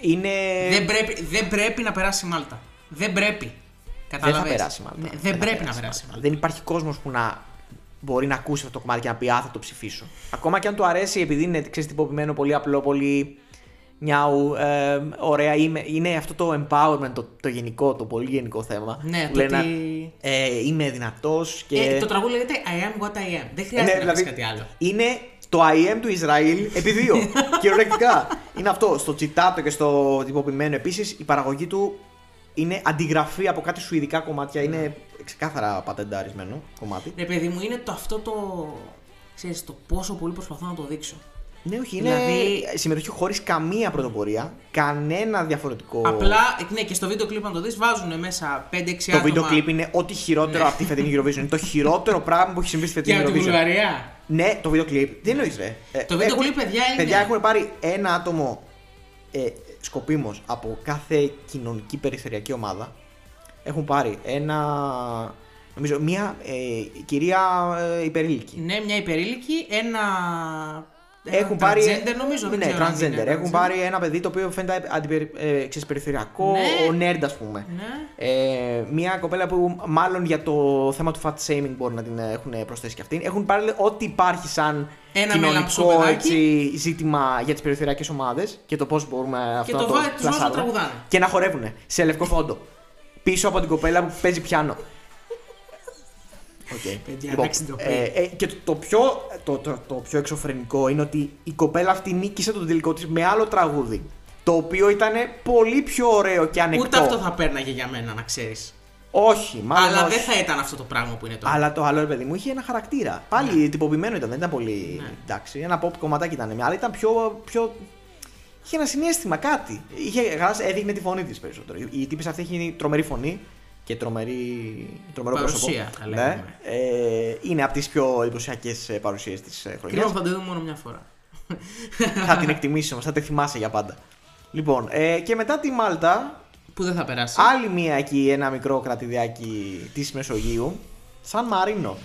Είναι. Δεν πρέπει, δεν πρέπει να περάσει η Μάλτα. Δεν πρέπει. Καταλαβαίνεις. Δεν θα περάσει η Μάλτα. Ναι, δεν, δεν πρέπει να περάσει η Μάλτα. Δεν υπάρχει κόσμος που να μπορεί να ακούσει αυτό το κομμάτι και να πει Α, θα το ψηφίσω. Ακόμα και αν του αρέσει, επειδή είναι τυποποιημένο πολύ απλό, πολύ. Νιάου, ε, ωραία, είμαι, είναι αυτό το empowerment, το, το γενικό, το πολύ γενικό θέμα. Ναι, το λένε, ότι... ε, είμαι δυνατός και... Ε, το τραγούδι λέγεται I am what I am, δεν χρειάζεται ε, ναι, να δηλαδή, κάτι άλλο. Είναι το I am του Ισραήλ επί δύο, κυριολεκτικά. Είναι αυτό, στο τσιτάτο και στο τυποποιημένο επίσης, η παραγωγή του είναι αντιγραφή από κάτι σουηδικά κομμάτια, mm. είναι ξεκάθαρα πατενταρισμένο κομμάτι. Ναι, παιδί μου, είναι το αυτό το, ξέρεις, το πόσο πολύ προσπαθώ να το δείξω. Ναι, όχι, είναι δηλαδή... συμμετοχή χωρίς καμία πρωτοπορία, κανένα διαφορετικό. Απλά, ναι, και στο βίντεο κλιπ να το δεις, βάζουν μέσα πέντε έξι άτομα. Το βίντεο κλιπ είναι ό,τι χειρότερο από τη φετινή Eurovision. Είναι το χειρότερο πράγμα που έχει συμβεί στη φετινή Eurovision. Και από τη Βουλγαρία. Ναι, το βίντεο κλιπ. Τι εννοείς, ρε. Το βίντεο κλιπ, παιδιά, είναι. Παιδιά, έχουμε πάρει ένα άτομο ε, σκοπίμως από κάθε κοινωνική περιφερειακή ομάδα. Έχουν πάρει ένα. Νομίζω, μία ε, κυρία ε, υπερήλικη. Ναι, μια υπερήλικη, ένα. Έχουν πάρει. Transgender, νομίζω. Ναι, transgender. Έχουν πάρει ένα παιδί το οποίο φαίνεται ξεσπεριφερειακό, ο nerd, ας πούμε. Μια κοπέλα που μάλλον για το θέμα του fat shaming μπορεί να την έχουν προσθέσει κι αυτήν. Έχουν πάρει ό,τι υπάρχει σαν κοινωνικό ζήτημα για τις περιφερειακές ομάδες και το πώς μπορούμε αυτό να το πλασάρουμε. Και να χορεύουν σε λευκό φόντο. Πίσω από την κοπέλα που παίζει πιάνο. Okay. Παιδιά, λοιπόν, ε, ε, και το, το, πιο, το, το, το πιο εξωφρενικό είναι ότι η κοπέλα αυτή νίκησε τον τελικό της με άλλο τραγούδι. Το οποίο ήταν πολύ πιο ωραίο και ανεκτό. Ούτε αυτό θα παίρναγε για μένα, να ξέρεις. Όχι, μάλλον. Αλλά όχι. Δεν θα ήταν αυτό το πράγμα που είναι τώρα. Αλλά το άλλο, παιδί μου, είχε ένα χαρακτήρα. Πάλι ναι. τυποποιημένο ήταν, δεν ήταν πολύ. Ναι. Εντάξει, ένα pop κομματάκι ήταν. Αλλά ήταν πιο. πιο... είχε ένα συνέστημα, κάτι. Είχε, έδειχνε τη φωνή της περισσότερο. Η τύπη αυτή έχει τρομερή φωνή. Και τρομερή, τρομερό παρουσία, πρόσωπο. Ναι. Ε, είναι από τις πιο εντυπωσιακές παρουσίες της χρονιάς. Κρίμα που θα τη δούμε μόνο μια φορά. Θα την εκτιμήσεις όμως, θα τη θυμάσαι για πάντα. Λοιπόν, ε, και μετά τη Μάλτα. Που δεν θα περάσει. Άλλη μία εκεί, ένα μικρό κρατηδιάκι της Μεσογείου. Σαν Μαρίνο.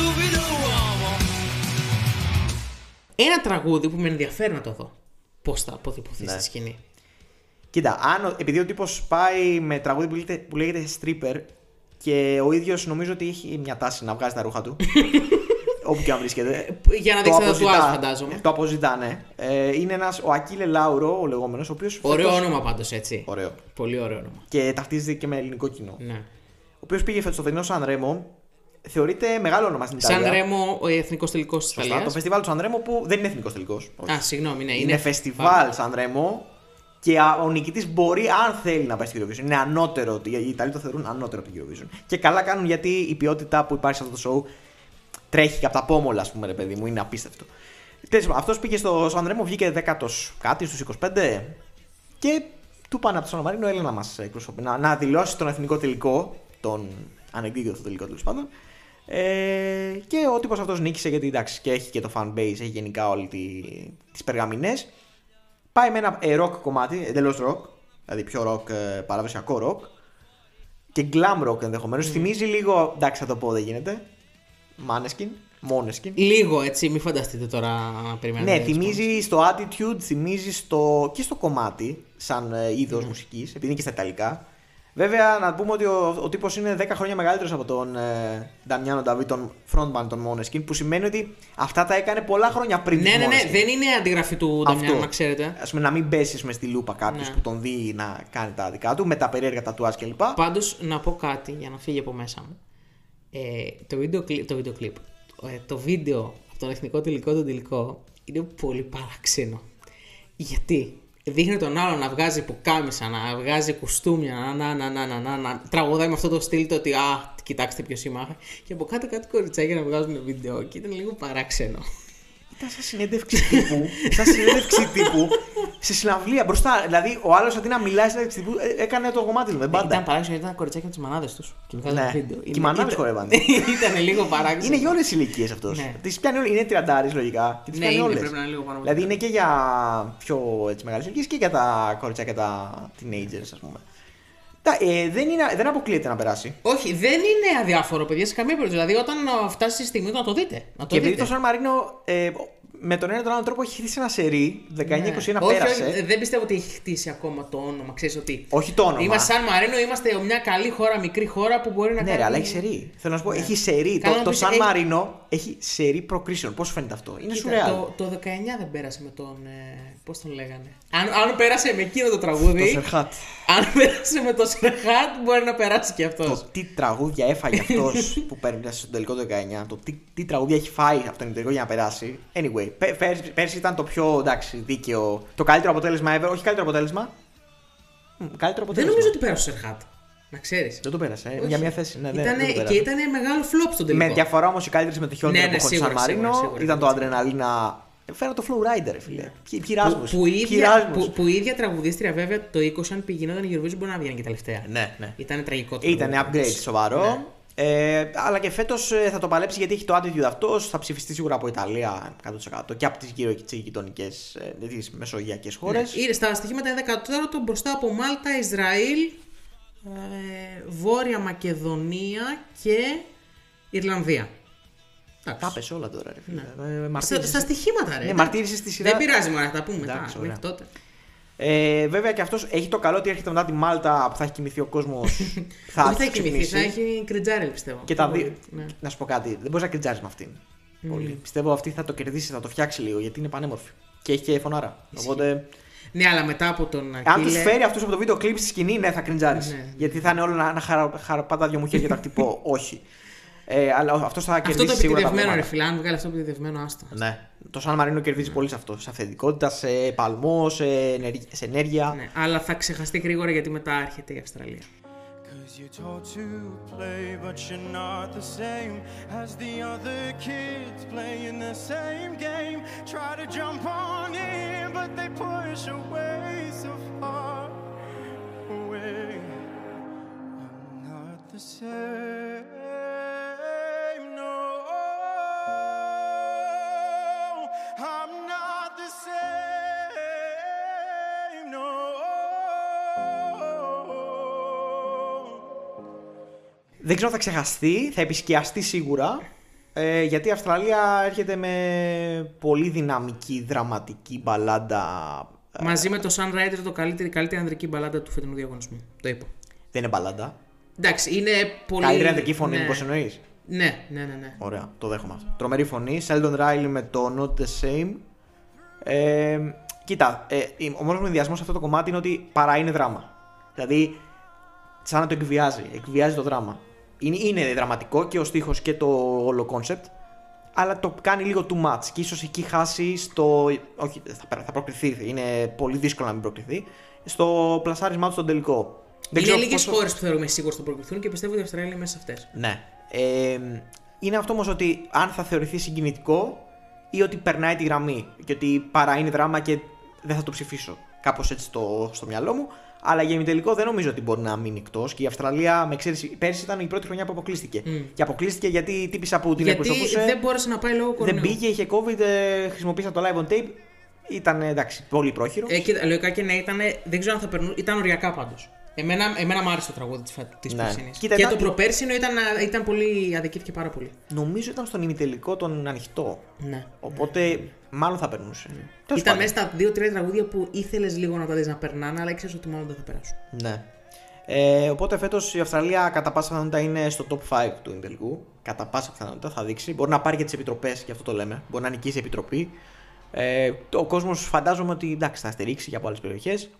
We'll be the one. ένα τραγούδι που με ενδιαφέρει να το δω. Πώς θα αποτυπωθεί ναι. στη σκηνή. Κοίτα, αν, επειδή ο τύπος πάει με τραγούδι που λέγεται, που λέγεται stripper και ο ίδιος νομίζω ότι έχει μια τάση να βγάζει τα ρούχα του. Όπου και αν βρίσκεται. Για να δείξει τα τατουάζ, φαντάζομαι. Το αποζητά, ναι. Ε, είναι ένας ο Ακίλε Λάουρο, ο λεγόμενος. Ο οποίος ωραίο φέτος... όνομα πάντως, έτσι. Ωραίο. Πολύ ωραίο όνομα. Και ταυτίζεται και με ελληνικό κοινό. Ναι. Ο οποίος πήγε φέτος στο φετινό Σαν Ρέμο. Θεωρείται μεγάλο όνομα στην Ιταλία. Σαν Ρέμο, ο εθνικός τελικός της Ιταλίας. Το φεστιβάλ του Σαν Ρέμο που δεν είναι εθνικός τελικός. Όχι. Α, συγγνώμη, ναι. Είναι, είναι φεστιβάλ Σαν Ρέμο. Και ο νικητής μπορεί, αν θέλει, να πάει στην Eurovision. Είναι ανώτερο. Οι Ιταλοί το θεωρούν ανώτερο από την Eurovision. Και καλά κάνουν, γιατί η ποιότητα που υπάρχει σε αυτό το show τρέχει και από τα πόμολα, ας πούμε, ρε παιδί μου. Είναι απίστευτο. Αυτός πήγε στο Σαν Ρέμο, βγήκε δέκατος κάτι στους είκοσι πέντε. Και του είπαν από το Σαν Μαρίνο, έλα να μας εκπροσωπεί. Να, να δηλώσει τον εθνικό τελικό, τον ανεκδίκητο τελικό τέλος πάντων. Ε, και ο τύπος αυτός νίκησε, γιατί εντάξει, και έχει και το fan base, έχει γενικά όλες τις περγαμηνές. Πάει με ένα ε, rock κομμάτι, εντελώς rock, δηλαδή πιο rock, ε, παραδοσιακό rock και glam rock ενδεχομένως. Mm. Θυμίζει λίγο, εντάξει, θα το πω, δεν γίνεται. Maneskin, Måneskin. Λίγο έτσι, μην φανταστείτε τώρα να περιμένετε. Ναι, θυμίζει στο attitude, θυμίζει στο... και στο κομμάτι, σαν ε, είδος mm. μουσικής, επειδή είναι και στα ιταλικά. Βέβαια, να πούμε ότι ο, ο τύπος είναι δέκα χρόνια μεγαλύτερος από τον Νταμιάνο ε, Νταβί, τον frontman των Måneskin, που σημαίνει ότι αυτά τα έκανε πολλά χρόνια πριν. Ναι, ναι, ναι, δεν είναι αντιγραφή του Νταμιάνο, να ξέρετε. Ας πούμε, να μην πέσεις με στη λούπα κάποιος ναι. που τον δει να κάνει τα δικά του, με τα περίεργα τατουάζ κλπ. Πάντως, να πω κάτι για να φύγει από μέσα μου. Ε, το βίντεο το κλιπ, ε, το βίντεο από τον εθνικό τελικό, τον τελικό, είναι πολύ παράξενο. Γιατί δείχνει τον άλλον να βγάζει πουκάμισα, να βγάζει κουστούμια, να, να, να, να, να, να, να τραγουδάει με αυτό το στυλ, το ότι α, κοιτάξτε ποιος είμαι, και από κάτω κάτι κοριτσάκια να βγάζουν βίντεο, και ήταν λίγο παράξενο. Ήταν σαν συνέντευξη τύπου, σαν συνέντευξη τύπου, σε συναυλία μπροστά. Δηλαδή ο άλλος αντί να μιλάει σε συνέντευξη τύπου έκανε το κομμάτι του με μπάντα. Ήταν παράξενο, ήταν κοριτσάκια με τις μανάδες τους. Και ναι, βίντεο. Και οι μανάδες χορεύανε. Ήταν λίγο παράξενο. Είναι για όλες τις ηλικίες αυτός. Ναι. Τις πιάνει όλες. Είναι τριαντάρις λογικά. Και τις ναι, πιάνει όλες. Δηλαδή είναι και για πιο έτσι, μεγάλες ηλικίες και για τα κοριτσάκια, τα teenagers, ας πούμε. Ε, δεν, είναι, δεν αποκλείεται να περάσει. Όχι, δεν είναι αδιάφορο, παιδιά, σε καμία περίπτωση. Δηλαδή, όταν φτάσει η στιγμή του να το δείτε. Να το και επειδή το Σαν Μαρίνο ε, με τον ένα ή τον άλλο τρόπο έχει χτίσει ένα σερί, δεκαεννιά είκοσι ένα ναι. πέρασε. Όχι, δεν πιστεύω ότι έχει χτίσει ακόμα το όνομα. Ξέρεις ότι. Όχι το όνομα. Είμαστε Σαν Μαρίνο, είμαστε μια καλή χώρα, μικρή χώρα που μπορεί να κάνει. Ναι, κάνουμε... αλλά έχει σερί. Θέλω να σου πω, ναι. έχει σερί. Το, το Σαν Μαρίνο έχει, έχει σερί προκρίσεων. Πώς φαίνεται αυτό. Είναι σουρεάλ. Το, το δεκαεννιά δεν πέρασε με τον. Ε, πώς τον λέγανε. Αν, αν πέρασε με εκείνο το τραγούδι. Το Σερχάτ. Αν πέρασε με το Σερχάτ, μπορεί να περάσει και αυτό. Το τι τραγούδια έφαγε αυτό που παίρνει στον τελικό του δεκαεννιά. Το τι, τι τραγούδια έχει φάει από τον τελικό για να περάσει. Anyway. Πέρσι, πέρσι ήταν το πιο εντάξει, δίκαιο. Το καλύτερο αποτέλεσμα ever. Όχι καλύτερο αποτέλεσμα. Καλύτερο αποτέλεσμα. Δεν νομίζω ότι πέρασε ο Σερχάτ. Να ξέρεις. Δεν το πέρασε. Όχι. Για μια θέση. Ναι, ήτανε, δεν και ήταν μεγάλο φλόπ στον τελικό. Με διαφορά όμως η καλύτερη συμμετοχή όλων των εποχών του Σαν Μαρίνο ήταν το Αντρεναλίνα. Φέρα το Flow Rider, φίλε. Ποιοι Ράσμους. Που η ίδια τραγουδίστρια, βέβαια, το είκοσι, αν γινόταν η Eurovision, μπορεί να βγαίνει και τελευταία. Ναι, ναι. Ήταν τραγικό. Ήταν upgrade σοβαρό. Ε, αλλά και φέτος θα το παλέψει, γιατί έχει το attitude αυτός. Θα ψηφιστεί σίγουρα από Ιταλία εκατό τοις εκατό και από τις γύρω γειτονικές, τις μεσογειακές χώρες. Ναι. Στα στοιχήματα είναι δεκατέρατο μπροστά από Μάλτα, Ισραήλ, ε, Βόρεια Μακεδονία και Ιρλανδία. Τα πες όλα τώρα, ρε φίλε. Ναι. Στα, στα στοιχήματα, ρε. Ναι, μαρτύρησες στη σειρά. Δεν πειράζει, μόνο να τα πούμε μετά. Μέχρι τότε. Ε, βέβαια και αυτός έχει το καλό ότι έρχεται μετά τη Μάλτα που θα έχει κοιμηθεί ο κόσμος. θα θα έχει κοιμηθεί, θα έχει κριτζάρει, πιστεύω. Και τα δι... ναι. Να σου πω κάτι, δεν μπορείς να κριτζάρεις με αυτήν. Mm. Πολύ. Πιστεύω αυτή θα το κερδίσει, θα το φτιάξει λίγο, γιατί είναι πανέμορφη. Και έχει και φωνάρα. Οπότε... ναι, αλλά μετά από τον Ακίλε. Αν του φέρει αυτού από το βίντεο κλιπ στη σκηνή, ναι, θα κριτζάρει. Ναι. Γιατί θα είναι όλο να, να χαρα... χαραπάτα δυο μου χέρια και τα χτυπώ. Όχι. Ε, αλλά αυτός θα αυτό θα κερδίσει σίγουρα. Αυτό το επιτεδευμένο, ρε φίλε, αν βγάλει αυτό το επιτεδευμένο, άστα. Ναι. Το Σαν Μαρίνο κερδίζει ναι. πολύ σε αυτό. Σε αυθεντικότητα, σε παλμό, σε, ενεργ... σε ενέργεια. Ναι, αλλά θα ξεχαστεί γρήγορα, γιατί μετά έρχεται η Αυστραλία. Δεν ξέρω αν θα ξεχαστεί, θα επισκιαστεί σίγουρα. Ε, γιατί η Αυστραλία έρχεται με πολύ δυναμική, δραματική μπαλάντα. Μαζί με το Sun Rider, το καλύτερη, καλύτερη ανδρική μπαλάντα του φετινού διαγωνισμού. Το είπα. Δεν είναι μπαλάντα. Εντάξει, είναι πολύ. Καλύτερη ανδρική φωνή, ναι. Πώς εννοείς. Ναι, ναι, ναι, ναι. Ωραία, το δέχομαι αυτό. Τρομερή φωνή. Sheldon Riley με το Not the Same. Ε, κοίτα, ε, ο μόνος μου ενδιασμός σε αυτό το κομμάτι είναι ότι παρά είναι δράμα. Δηλαδή, σαν να το εκβιάζει. Εκβιάζει το δράμα. Είναι, είναι δραματικό και ο στίχος και το όλο concept, αλλά το κάνει λίγο too much. Και ίσως εκεί χάσει στο. Όχι, θα, θα προκριθεί. Είναι πολύ δύσκολο να μην προκριθεί. Στο πλασάρισμά του στον τελικό. Δεν είναι λίγες πόσο... χώρες που θεωρούμε σίγουρες θα προκριθούν και πιστεύω ότι η Αυστραλία είναι μέσα σε αυτές. Ναι. Ε, είναι αυτό όμως ότι αν θα θεωρηθεί συγκινητικό ή ότι περνάει τη γραμμή. Και ότι παρά είναι δράμα και δεν θα το ψηφίσω. Κάπως έτσι το, στο μυαλό μου. Αλλά για ημιτελικό δεν νομίζω ότι μπορεί να μείνει εκτός. Και η Αυστραλία, με εξαίρεση, πέρσι ήταν η πρώτη χρονιά που αποκλείστηκε. Mm. Και αποκλείστηκε γιατί η τύπησα που την εκπροσωπούσε. Δεν μπόρεσε να πάει λόγω κορονοϊού. Δεν πήγε, είχε COVID, χρησιμοποίησα το live on tape. Ήταν εντάξει, πολύ πρόχειρο. Ε, και, λογικά και ναι, ήταν, δεν ξέρω αν θα περνούν. Ήταν οριακά πάντως. Εμένα, εμένα μου άρεσε το τραγούδι τη ναι. Περσίνης. Και ήταν... το προπέρσινο ήταν, ήταν πολύ. Αδικήθηκε πάρα πολύ. Νομίζω ήταν στον ημιτελικό τον ανοιχτό. Ναι. Οπότε ναι. Μάλλον θα περνούσε. Ναι. Ήταν μέσα στα δύο τρία τραγούδια που ήθελες λίγο να τα δεις να περνάνε, αλλά ήξερες ότι μάλλον δεν θα περάσουν. Ναι. Ε, οπότε φέτος η Αυστραλία κατά πάσα πιθανότητα είναι στο top πέντε του ημιτελικού. Κατά πάσα πιθανότητα θα δείξει. Μπορεί να πάρει και τις επιτροπές, και αυτό το λέμε. Μπορεί να νικήσει η επιτροπή. Ε, ο κόσμος φαντάζομαι ότι εντάξει, θα στηρίξει και από άλλες περιοχές.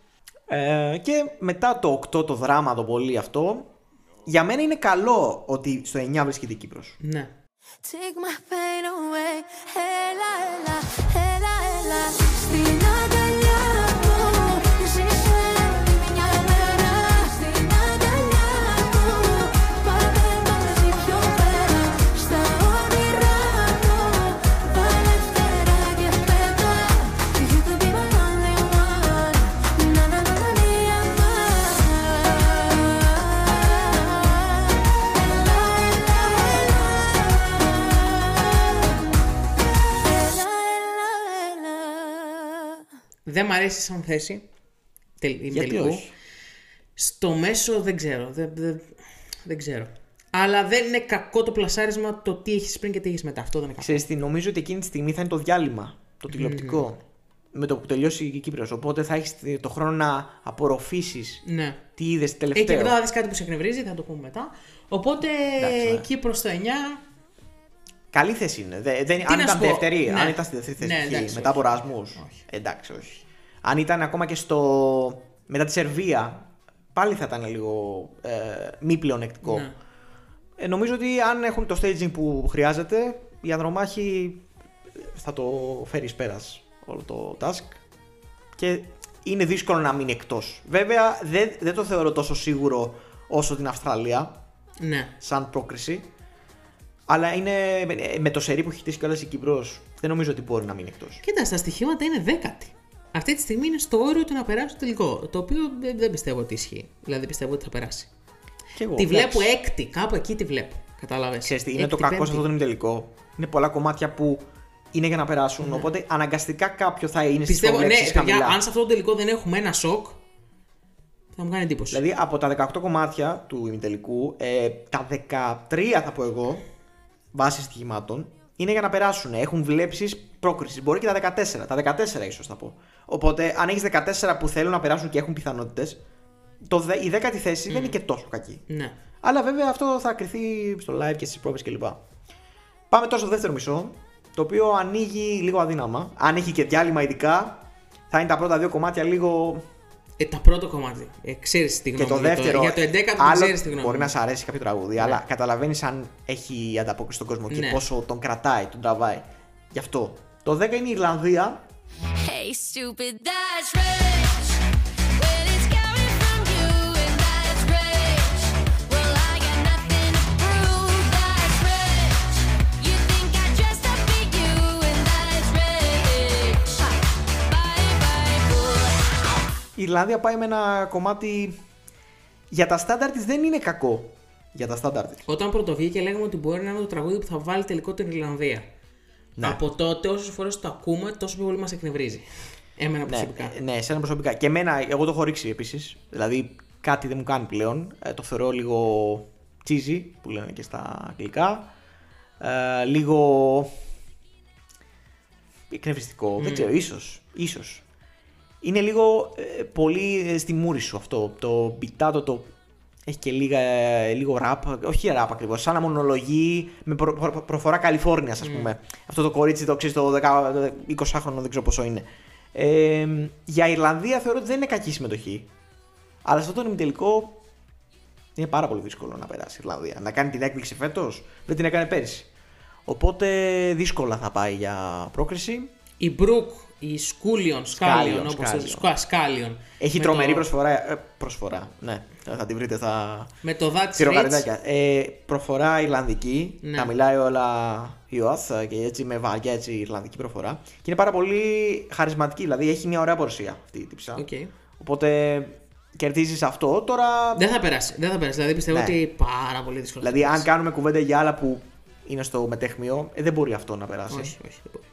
Ε, και μετά το οκτώ το δράμα το πολύ αυτό. Για μένα είναι καλό ότι στο εννιά βρίσκεται η Κύπρος. Ναι. Δεν μ' αρέσει σαν θέση. Τελικού. Στο μέσο δεν ξέρω. Δεν, δεν, δεν ξέρω. Αλλά δεν είναι κακό το πλασάρισμα το τι έχεις πριν και τι έχεις μετά. Αυτό δεν είναι κακό. Ξέρεις, νομίζω ότι εκείνη τη στιγμή θα είναι το διάλειμμα, το τηλεοπτικό, mm. με το που τελειώσει η Κύπρος. Οπότε θα έχεις το χρόνο να απορροφήσεις ναι. τι είδες τελευταίο. Ε, και μετά θα δεις κάτι που σε εκνευρίζει, θα το πούμε μετά. Οπότε η Κύπρος το εννιά. Καλή θέση είναι. Δεν, δεν, αν ήταν δεύτερη, ναι. αν ήταν στη δεύτερη θέση, ναι, εντάξει, μετά από Ράσμους. Εντάξει, όχι. Αν ήταν ακόμα και στο. Μετά τη Σερβία, πάλι θα ήταν λίγο ε, μη πλεονεκτικό. Ναι. Ε, νομίζω ότι αν έχουν το staging που χρειάζεται, η ανδρομάχη θα το φέρει πέρας όλο το task. Και είναι δύσκολο να μείνει εκτός. Βέβαια, δεν, δεν το θεωρώ τόσο σίγουρο όσο την Αυστραλία ναι. σαν πρόκριση. Αλλά είναι με το σερί που έχει χτίσει κιόλας η Κύπρος, δεν νομίζω ότι μπορεί να μείνει εκτός. Κοίτα, στα στοιχήματα είναι δέκατη. Αυτή τη στιγμή είναι στο όριο του να περάσει το τελικό. Το οποίο δεν πιστεύω ότι ισχύει. Δηλαδή πιστεύω ότι θα περάσει. Και εγώ, τη βλέπω έξι. Έκτη, κάπου εκεί τη βλέπω. Κατάλαβες. Ξέρεις, είναι έκτη, το κακό σε αυτό το τελικό. Είναι πολλά κομμάτια που είναι για να περάσουν. Ναι. Οπότε αναγκαστικά κάποιο θα είναι στις προβλέψεις χαμηλά. Πιστεύω, ναι, αν σε αυτό το τελικό δεν έχουμε ένα σοκ. Θα μου κάνει εντύπωση. Δηλαδή από τα δεκαοκτώ κομμάτια του ημιτελικού, ε, τα δεκατρία θα πω εγώ. Βάσει στοιχημάτων, είναι για να περάσουν. Έχουν βλέψεις πρόκρισης. Μπορεί και τα δεκατέσσερα. Τα δεκατέσσερα ίσως θα πω. Οπότε, αν έχεις δεκατέσσερα που θέλουν να περάσουν και έχουν πιθανότητες, το, η δέκατη θέση mm. δεν είναι και τόσο κακή. Ναι. Αλλά βέβαια αυτό θα κριθεί στο live και στις πρόβες κλπ. Πάμε τώρα στο δεύτερο μισό, το οποίο ανοίγει λίγο αδύναμα. Αν έχει και διάλειμμα, ειδικά θα είναι τα πρώτα δύο κομμάτια λίγο. Ε, τα πρώτο κομμάτι. Ε, ξέρεις τη γνώμη μου. Και το δεύτερο. Για το ενδέκατο ξέρεις τη γνώμη. Μπορεί να σ' αρέσει κάποιο τραγούδι, ναι. αλλά καταλαβαίνεις αν έχει ανταπόκριση στον κόσμο και ναι. πόσο τον κρατάει, τον τραβάει. Γι' αυτό. Το δέκα είναι η Ιρλανδία. Hey, stupid, that's rich. When it's coming from you and that's rich. Well, I got nothing to prove, that's rich. You think I dressed up for you and that's rich. Bye, bye, boy. Η Ιρλανδία πάει με ένα κομμάτι. Για τα στάνταρ της δεν είναι κακό. Για τα στάνταρ της. Όταν πρωτοβγήκε λέγαμε ότι μπορεί να είναι το τραγούδι που θα βάλει τελικό την Ιρλανδία. Ναι. Από τότε, όσες φορές το ακούμε, τόσο πολύ μας εκνευρίζει. Εμένα προσωπικά. Ναι, ναι, εσένα προσωπικά. Και εμένα, εγώ το έχω ρίξει επίσης. Δηλαδή, κάτι δεν μου κάνει πλέον. Ε, το θεωρώ λίγο cheesy, που λένε και στα αγγλικά. ε, λίγο εκνευριστικό, mm. δεν ξέρω, ίσως, ίσως. Είναι λίγο ε, πολύ στη μούρη σου αυτό, το πιτάτο το... Έχει και λίγα, λίγο ραπ, όχι ραπ ακριβώς, σαν να μονολογεί με προ, προ, προφορά Καλιφόρνιας, ας πούμε. Mm. Αυτό το κορίτσι το ξέρεις, το εικοσάχρονο, δεν ξέρω πόσο είναι. Ε, για Ιρλανδία θεωρώ ότι δεν είναι κακή συμμετοχή. Αλλά σε αυτό το ημιτελικό είναι πάρα πολύ δύσκολο να περάσει η Ιρλανδία. Να κάνει την έκπληξη φέτος, δεν την έκανε πέρυσι. Οπότε δύσκολα θα πάει για πρόκριση. Η Μπρουκ, η Σκούλιον, Σκάλιον, όπως το Σκάλιον. Έχει τρομερή το... προσφορά. Ε, προσφορά, ναι. Θα την βρείτε, θα. Με το δάτσιλο. Ε, προφορά Ιρλανδική. Ναι. Τα μιλάει όλα η ΟΑΘ και έτσι με βαριά έτσι Ιρλανδική προφορά. Και είναι πάρα πολύ χαρισματική. Δηλαδή έχει μια ωραία πορσία αυτή η τύψα. Okay. Οπότε κερδίζει αυτό. Τώρα. Δεν θα περάσει. Δεν θα περάσει. Δηλαδή πιστεύω ναι. ότι πάρα πολύ δύσκολο. Δηλαδή, αν κάνουμε κουβέντα για άλλα που είναι στο μετέχμιο, ε, δεν μπορεί αυτό να περάσει. Όχι, όχι. Δεν μπορεί.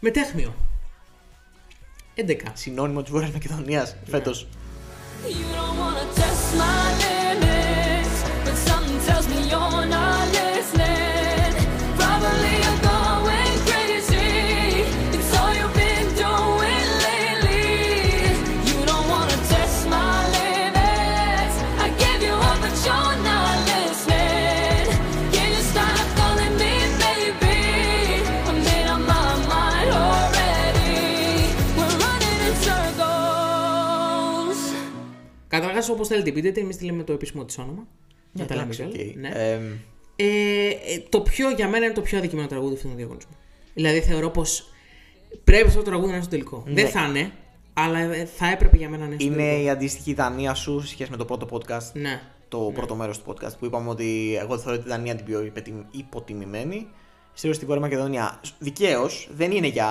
Μετέχμιο. έντεκα. Συνώνυμο της Βόρειας Μακεδονίας yeah. φέτος. Καταρχάς, όπως θέλετε, πείτε, εμείς τη λέμε το επίσημο της όνομα. Yeah, τα λέμε, okay. ναι. ε, ε, το πιο, για μένα είναι το πιο αδικημένο τραγούδι αυτού του διαγωνισμού. Δηλαδή θεωρώ πως πρέπει αυτό το τραγούδι να είναι στο τελικό. Ναι. Δεν θα είναι, αλλά θα έπρεπε για μένα να είναι στο είναι τελικό. Είναι η αντίστοιχη Δανία σου σε σχέση με το πρώτο podcast. Ναι. Το ναι. πρώτο μέρος του podcast που είπαμε ότι εγώ θεωρώ τη Δανία την πιο υποτιμημένη. Στην Βόρεια Μακεδονία δικαίως δεν είναι για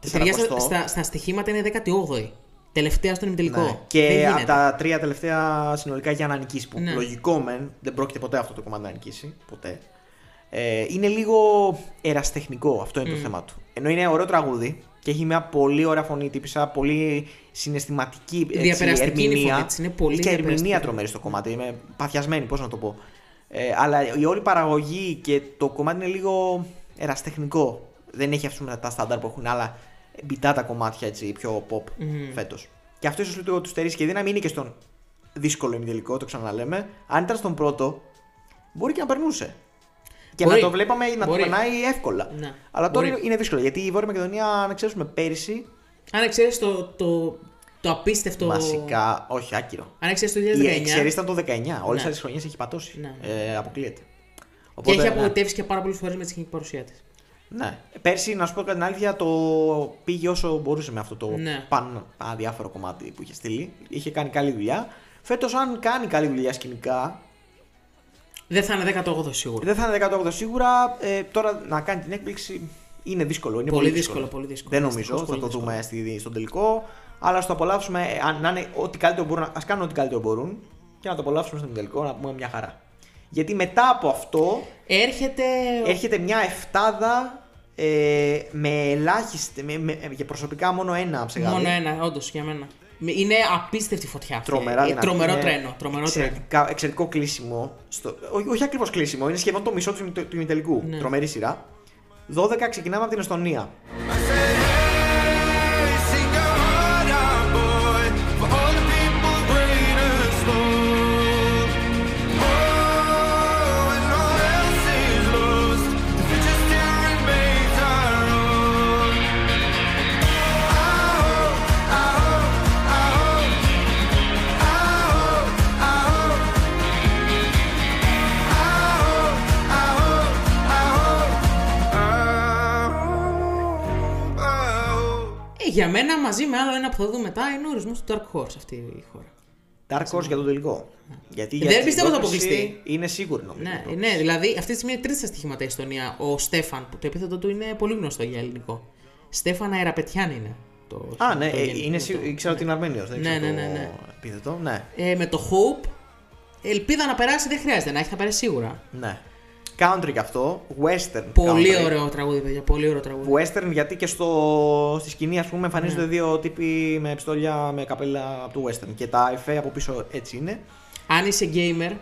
τετρακόσια. Στα, στα στοιχήματα είναι δέκατη όγδοη. Τελευταία στον ημιτελικό. Ναι. Και από τα τρία τελευταία συνολικά για να νικήσει. Που ναι. λογικό μεν, δεν πρόκειται ποτέ αυτό το κομμάτι να νικήσει. Ποτέ. Ε, είναι λίγο εραστεχνικό, αυτό είναι mm. το θέμα του. Ενώ είναι ωραίο τραγούδι και έχει μια πολύ ωραία φωνή τύπησα, πολύ συναισθηματική έτσι, διαπεραστική ερμηνεία. Έτσι, είναι πολύ και ερμηνεία τρομερή στο κομμάτι. Είμαι παθιασμένη, πώς να το πω. Ε, αλλά η όλη παραγωγή και το κομμάτι είναι λίγο εραστεχνικό. Δεν έχει ας πούμε τα στάνταρ που έχουν άλλα. Μπιτά τα κομμάτια έτσι, πιο pop mm-hmm. φέτος. Και αυτό ίσως λίγο του στερήσει και δύναμη. Είναι και στον δύσκολο ημιτελικό, το ξαναλέμε. Αν ήταν στον πρώτο, μπορεί και να περνούσε. Και μπορεί. Να το βλέπαμε να μπορεί. Το περνάει εύκολα. Να. Αλλά τώρα μπορεί. Είναι δύσκολο. Γιατί η Βόρεια Μακεδονία, αν εξαιρέσουμε πέρυσι. Αν εξαιρέσει το, το, το απίστευτο. Βασικά, όχι, άκυρο. Αν εξαιρέσει το δύο χιλιάδες δεκαεννιά. Εξαιρέσει ήταν το δεκαεννιά. Όλες τις άλλες χρονιές έχει πατώσει. Ε, αποκλείεται. Οπότε, και έχει απογοητεύσει και πάρα πολλές φορές με την παρουσία της. Ναι. Πέρσι, να σου πω την αλήθεια, το πήγε όσο μπορούσε με αυτό το ναι. παν αδιάφορο κομμάτι που είχε στείλει. Είχε κάνει καλή δουλειά. Φέτος, αν κάνει καλή δουλειά σκηνικά. Δεν θα είναι δέκατο όγδοο σίγουρα. Δεν θα είναι δέκατο όγδοο σίγουρα. Ε, τώρα να κάνει την έκπληξη είναι δύσκολο. Είναι πολύ, πολύ, δύσκολο, δύσκολο. πολύ δύσκολο. Δεν νομίζω. Θα το δούμε στη, στον τελικό. Αλλά στο απολαύσουμε. Αν, να είναι ό,τι καλύτερο μπορούν, ας κάνουν ό,τι καλύτερο μπορούν. Και να το απολαύσουμε στον τελικό. Να πούμε μια χαρά. Γιατί μετά από αυτό έρχεται, έρχεται μια εφτάδα ε, με ελάχιστη, με, με, για προσωπικά μόνο ένα ψεγάδι. Μόνο ένα, όντως για μένα. Είναι απίστευτη φωτιά. Τρομερά ε, δυνατή. Τρομερό τρένο. Τρομερό εξαιρετικά, εξαιρετικό κλείσιμο. Στο, όχι, όχι ακριβώς κλείσιμο, είναι σχεδόν το μισό του, του, του ημιτελικού. Ναι. Τρομερή σειρά. δώδεκα ξεκινάμε από την Εστονία. Για μένα, μαζί με άλλο ένα που θα δούμε μετά, είναι ο ορισμός του Dark Horse αυτή η χώρα. Dark Horse για το τελικό. Ναι. Γιατί δεν για πιστεύω ότι θα αποκλειστεί. Είναι σίγουρο νομίζω. Ναι, ναι, δηλαδή αυτή τη στιγμή είναι τρεις στοιχήματα η Εστονία. Ο Στέφαν, που το επίθετο του είναι πολύ γνωστό για ελληνικό. Στέφαν Αεραπετιάν είναι. Το, Α, το, ναι, το είναι, το, ξέρω ναι. ότι είναι Αρμένιος. Δεν ναι, ξέρω ναι, ναι, ναι. το επίθετο. Ναι. Ε, με το Hope, ελπίδα να περάσει δεν χρειάζεται να έχει, θα περάσει σίγουρα. Ναι. Country κι αυτό, western. Πολύ country. Ωραίο τραγούδι, παιδιά. Πολύ ωραίο τραγούδι. Western, γιατί και στο... στη σκηνή, ας πούμε, εμφανίζονται yeah. δύο τύποι με πιστόλια με καπέλα του western. Και τα εφέ από πίσω έτσι είναι. Αν είσαι gamer,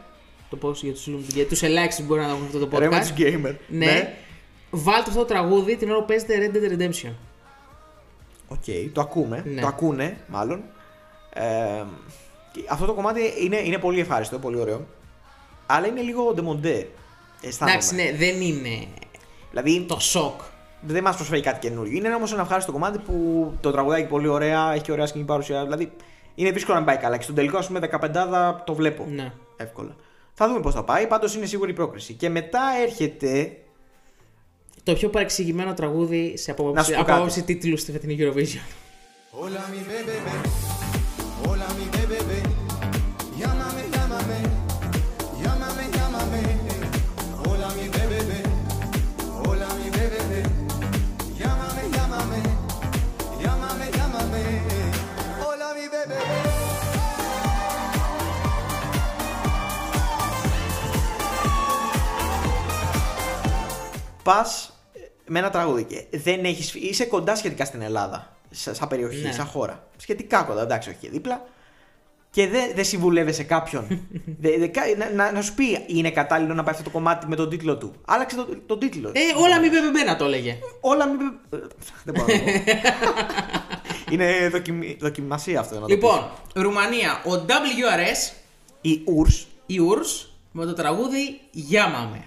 το πω για τους, για τους ελάχιστους μπορεί να έχουν αυτό το podcast. Ρέμα τους gamer. Ναι. ναι. Βάλτε αυτό το τραγούδι την ώρα που παίζετε Red Dead Redemption. Οκ, okay, το ακούμε. Ναι. Το ακούνε, μάλλον. Ε, αυτό το κομμάτι είναι, είναι πολύ ευχάριστο, πολύ ωραίο. Αλλά είναι λίγο ντεμοντέ. Εντάξει, ναι, δεν είναι. Δηλαδή, το σοκ. Δεν μας προσφέρει κάτι καινούριο. Είναι όμως ένα ευχάριστο κομμάτι που το τραγουδάκι πολύ ωραία, έχει και ωραία σκηνή παρουσία. Δηλαδή, είναι δύσκολο να πάει καλά. Και στον τελικό, ας πούμε, δεκαπεντάδα το βλέπω. Ναι. Εύκολα. Θα δούμε πώς θα πάει. Πάντως είναι σίγουρη η πρόκριση. Και μετά έρχεται. Το πιο παρεξηγημένο τραγούδι σε απόψη τίτλου στη φετινή Eurovision. Πας με ένα τραγούδι και δεν έχεις, είσαι κοντά σχετικά στην Ελλάδα, σαν περιοχή, ναι. σαν χώρα. Σχετικά κοντά, εντάξει, όχι δίπλα. Και δεν δε συμβουλεύεσαι κάποιον. δε, δε, να, να, να σου πει, είναι κατάλληλο να πάει αυτό το κομμάτι με τον τίτλο του. Άλλαξε τον το τίτλο. Ε, όλα μη πεπεμένα το έλεγε. Όλα μη πεπεμένα. Δεν μπορώ να πω. Είναι δοκιμ, δοκιμασία αυτό. Να λοιπόν, το Ρουμανία, ο ντάμπλιου αρ ες. Η Ούρς. Η Ούρς με το τραγούδι Γιάμαμε.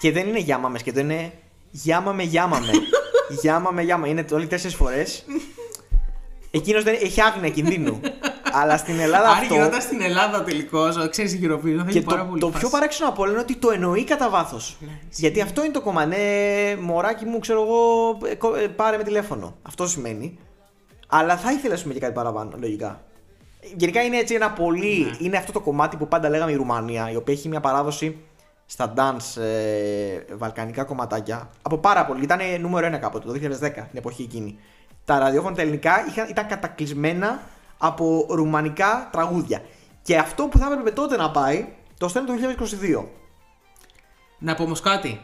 Και δεν είναι γιάμαμε και δεν είναι. Γιάμαμε, γιάμαμε. Γιάμαμε, γιάμαμε. Είναι όλοι τέσσερις φορές. Εκείνος δεν έχει άγνοια κινδύνου. Αλλά στην Ελλάδα αυτό. Αν γινόταν στην Ελλάδα τελικώς, ξέρεις, η Eurovision θα έχει πάρα πολύ. Το πιο παράξενο από όλα είναι ότι το εννοεί κατά βάθος. Γιατί αυτό είναι το κόμμα. Ναι, μωράκι μου, ξέρω εγώ, πάρε με τηλέφωνο. Αυτό σημαίνει. Αλλά θα ήθελα να σου πει και κάτι παραπάνω, λογικά. Γενικά είναι έτσι ένα πολύ. Είναι αυτό το κομμάτι που πάντα λέγαμε η Ρουμανία, η οποία έχει μια παράδοση στα dance ε, βαλκανικά κομματάκια από πάρα πολύ. Ήταν νούμερο ένα κάποτε, το δύο χιλιάδες δέκα, την εποχή εκείνη. Τα ραδιόφωνα τα ελληνικά είχαν, ήταν κατακλυσμένα από ρουμανικά τραγούδια. Και αυτό που θα έπρεπε τότε να πάει, το στέλνει το είκοσι είκοσι δύο. Να πω όμως κάτι.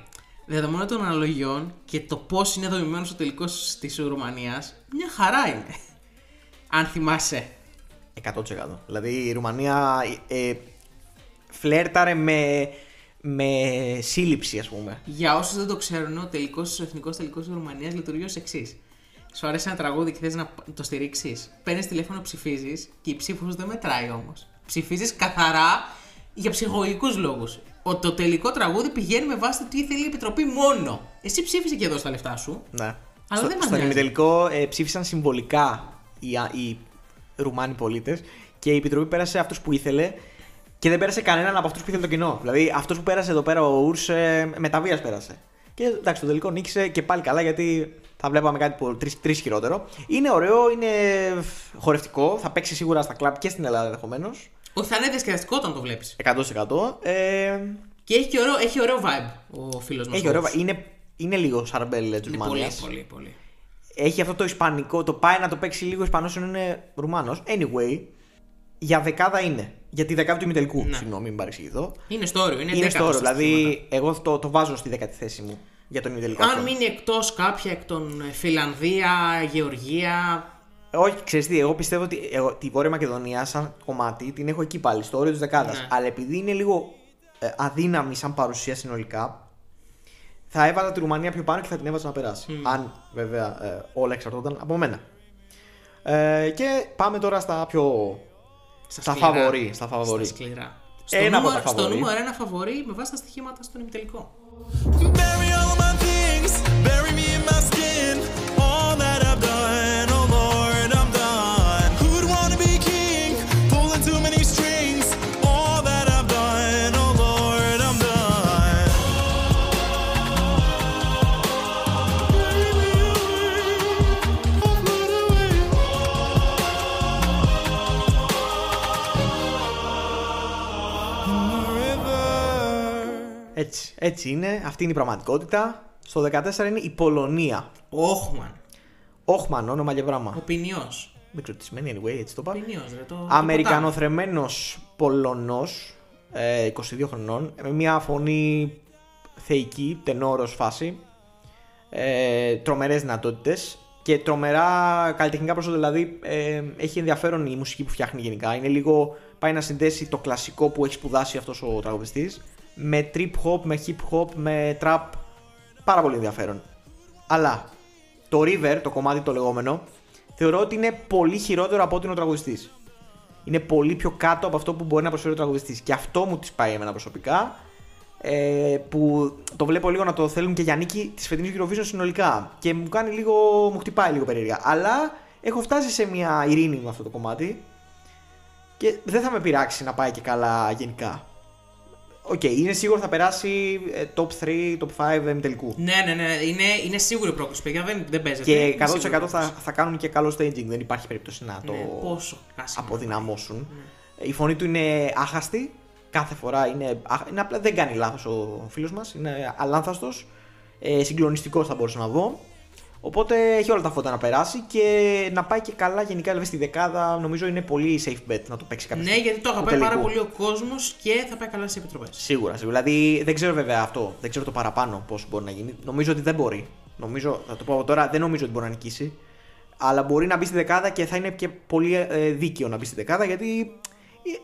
Δεδομένου των αναλογιών και το πώς είναι δομημένος ο τελικός της Ρουμανίας, μια χαρά είναι. Αν θυμάσαι. εκατό τοις εκατό. Δηλαδή η Ρουμανία ε, ε, φλέρταρε με. Με σύλληψη, ας πούμε. Για όσους δεν το ξέρουν, ο τελικός, ο εθνικός τελικός της Ρουμανίας λειτουργεί ως εξής. Σου αρέσει ένα τραγούδι και θες να το στηρίξεις. Παίρνεις τηλέφωνο, ψηφίζεις και η ψήφος δεν μετράει όμως. Ψηφίζεις καθαρά για ψυχολογικούς λόγους. Ο, το τελικό τραγούδι πηγαίνει με βάση τι θέλει η επιτροπή μόνο. Εσύ ψήφισε και εδώ στα λεφτά σου. Ναι. Αλλά στο, δεν μας νοιάζει. Στον ημιτελικό ε, ψήφισαν συμβολικά οι, οι Ρουμάνοι πολίτες και η επιτροπή πέρασε αυτούς που ήθελε. Και δεν πέρασε κανέναν από αυτούς που ήθελε το κοινό. Δηλαδή, αυτός που πέρασε εδώ πέρα, ο Ούρσε, μεταβίας πέρασε. Και εντάξει, το τελικό νίκησε και πάλι καλά, γιατί θα βλέπαμε κάτι τρεις χειρότερο. Είναι ωραίο, είναι χορευτικό. Θα παίξει σίγουρα στα κλαμπ και στην Ελλάδα ενδεχομένως. Όχι, θα είναι διασκεδαστικό όταν το βλέπεις. εκατό τοις εκατό. Ε... Και έχει και ωραίο, έχει ωραίο vibe ο φίλος μας. Έχει ωραίο vibe. Είναι, είναι λίγο σαρμπέλ του Ρουμανίας. Πολύ, πολύ, πολύ. Έχει αυτό το ισπανικό. Το πάει να το παίξει λίγο Ισπανός, είναι Ρουμάνος. Anyway, για δεκάδα είναι. Για τη δεκάδα του ημιτελικού, ναι. Συγγνώμη, μην παρεξηγηθώ. Είναι στο όριο, είναι, είναι στο όριο. Δηλαδή, εγώ το, το βάζω στη δέκατη θέση μου για τον ημιτελικό. Αν μείνει εκτός κάποια εκ των Φιλανδία, Γεωργία. Όχι, ξέρεις τι, εγώ πιστεύω ότι τη Βόρεια Μακεδονία, σαν κομμάτι, την έχω εκεί πάλι, στο όριο της δεκάδας. Ναι. Αλλά επειδή είναι λίγο ε, αδύναμη σαν παρουσία συνολικά, θα έβαζα τη Ρουμανία πιο πάνω και θα την έβαζα να περάσει. Mm. Αν βέβαια ε, όλα εξαρτώνταν από μένα. Ε, και πάμε τώρα στα πιο. Στα, στα φαβορί. Στα φαβορί. Στα σκληρά. Στο ένα νούμερο, από τα φαβορί. Στο νούμερο ένα φαβορί με βάση τα στοιχήματα στον ημιτελικό. Έτσι, έτσι είναι, αυτή είναι η πραγματικότητα. Στο δεκατέσσερα είναι η Πολωνία. Ο Όχμαν. Όχμαν, όνομα και πράγμα. Ο ποινιός. Μικροτσισμένη, anyway, έτσι το είπα. Ποινιός, ρε, το. Αμερικανοθρεμένος Πολωνός, ε, είκοσι δύο χρονών, με μια φωνή θεϊκή, τενόρος φάση. Ε, τρομερές δυνατότητες. και τρομερά καλλιτεχνικά προσόντα. Δηλαδή ε, έχει ενδιαφέρον η μουσική που φτιάχνει γενικά. Είναι λίγο, πάει να συνδέσει το κλασικό που έχει σπουδάσει αυτός ο τραγουδιστής με trip hop, με hip hop, με trap. Πάρα πολύ ενδιαφέρον. Αλλά το River, το κομμάτι το λεγόμενο, θεωρώ ότι είναι πολύ χειρότερο από ό,τι είναι ο τραγουδιστής. Είναι πολύ πιο κάτω από αυτό που μπορεί να προσφέρει ο τραγουδιστής. Και αυτό μου τις πάει εμένα προσωπικά. Ε, που το βλέπω λίγο να το θέλουν και για νίκη της φετινής Eurovision συνολικά. Και μου κάνει λίγο, μου χτυπάει λίγο περίεργα. Αλλά έχω φτάσει σε μια ειρήνη με αυτό το κομμάτι. Και δεν θα με πειράξει να πάει και καλά γενικά. Οκ, okay, είναι σίγουρο θα περάσει top τρία, top πέντε ημιτελικού. Ναι, ναι, ναι, είναι, είναι σίγουρο η πρόκληση, παιδιά, δεν, δεν παίζεται. Και εκατό τοις εκατό θα, θα κάνουν και καλό staging, δεν υπάρχει περίπτωση να το ναι, πόσο, αποδυναμώσουν. Ναι. Η φωνή του είναι άχαστη, κάθε φορά είναι, είναι απλά, δεν κάνει λάθος ο φίλος μας, είναι αλάνθαστος, ε, συγκλονιστικός θα μπορούσα να δω. Οπότε έχει όλα τα φώτα να περάσει και να πάει και καλά γενικά. Δηλαδή στη δεκάδα νομίζω είναι πολύ safe bet να το παίξει κάποιος. Ναι, γιατί το αγαπάει πάρα πολύ ο κόσμος και θα πάει καλά στις επιτροπές. Σίγουρα, σίγουρα. Δηλαδή δεν ξέρω βέβαια αυτό, δεν ξέρω το παραπάνω πώς μπορεί να γίνει. Νομίζω ότι δεν μπορεί. Νομίζω, θα το πω τώρα, δεν νομίζω ότι μπορεί να νικήσει. Αλλά μπορεί να μπει στη δεκάδα και θα είναι και πολύ δίκαιο να μπει στη δεκάδα γιατί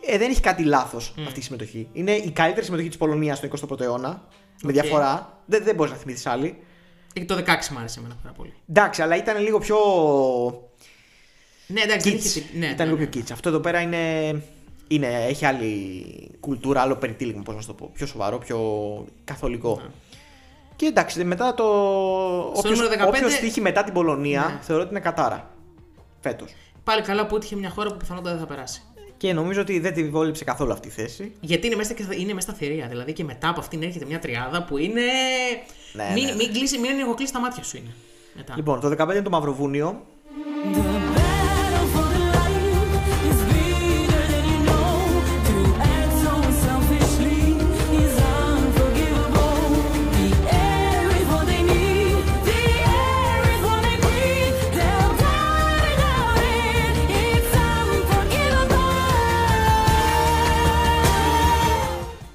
ε, δεν έχει κάτι λάθος mm. αυτή η συμμετοχή. Είναι η καλύτερη συμμετοχή της Πολωνίας στον εικοστό πρώτο αιώνα. Okay. Με διαφορά. Δεν, δεν μπορεί να θυμηθεί άλλη. Και το δεκαέξι μου άρεσε εμένα πάρα πολύ. Εντάξει, αλλά ήταν λίγο πιο. Ναι, εντάξει, δεν είχε... ναι, ήταν ναι, λίγο ναι. πιο kitsch. Αυτό εδώ πέρα είναι... είναι. Έχει άλλη κουλτούρα, άλλο περιτύλιγμα, πώς να το πω. Πιο σοβαρό, πιο καθολικό. Ναι. Και εντάξει, μετά το. Όποιος τύχει μετά την Πολωνία ναι. θεωρώ ότι είναι κατάρα. Φέτος. Πάλι καλά που έτυχε μια χώρα που πιθανότατα δεν θα περάσει. Και νομίζω ότι δεν τη βόλεψε καθόλου αυτή η θέση. Γιατί είναι μέσα, είναι μέσα θηρία. Δηλαδή και μετά από αυτήν έρχεται μια τριάδα που είναι. Ναι, μην, ναι, ναι. μην κλείσει, μην ενεργοκλείσει τα μάτια σου είναι. Μετά. Λοιπόν, το δεκαπέντε είναι το Μαυροβούνιο.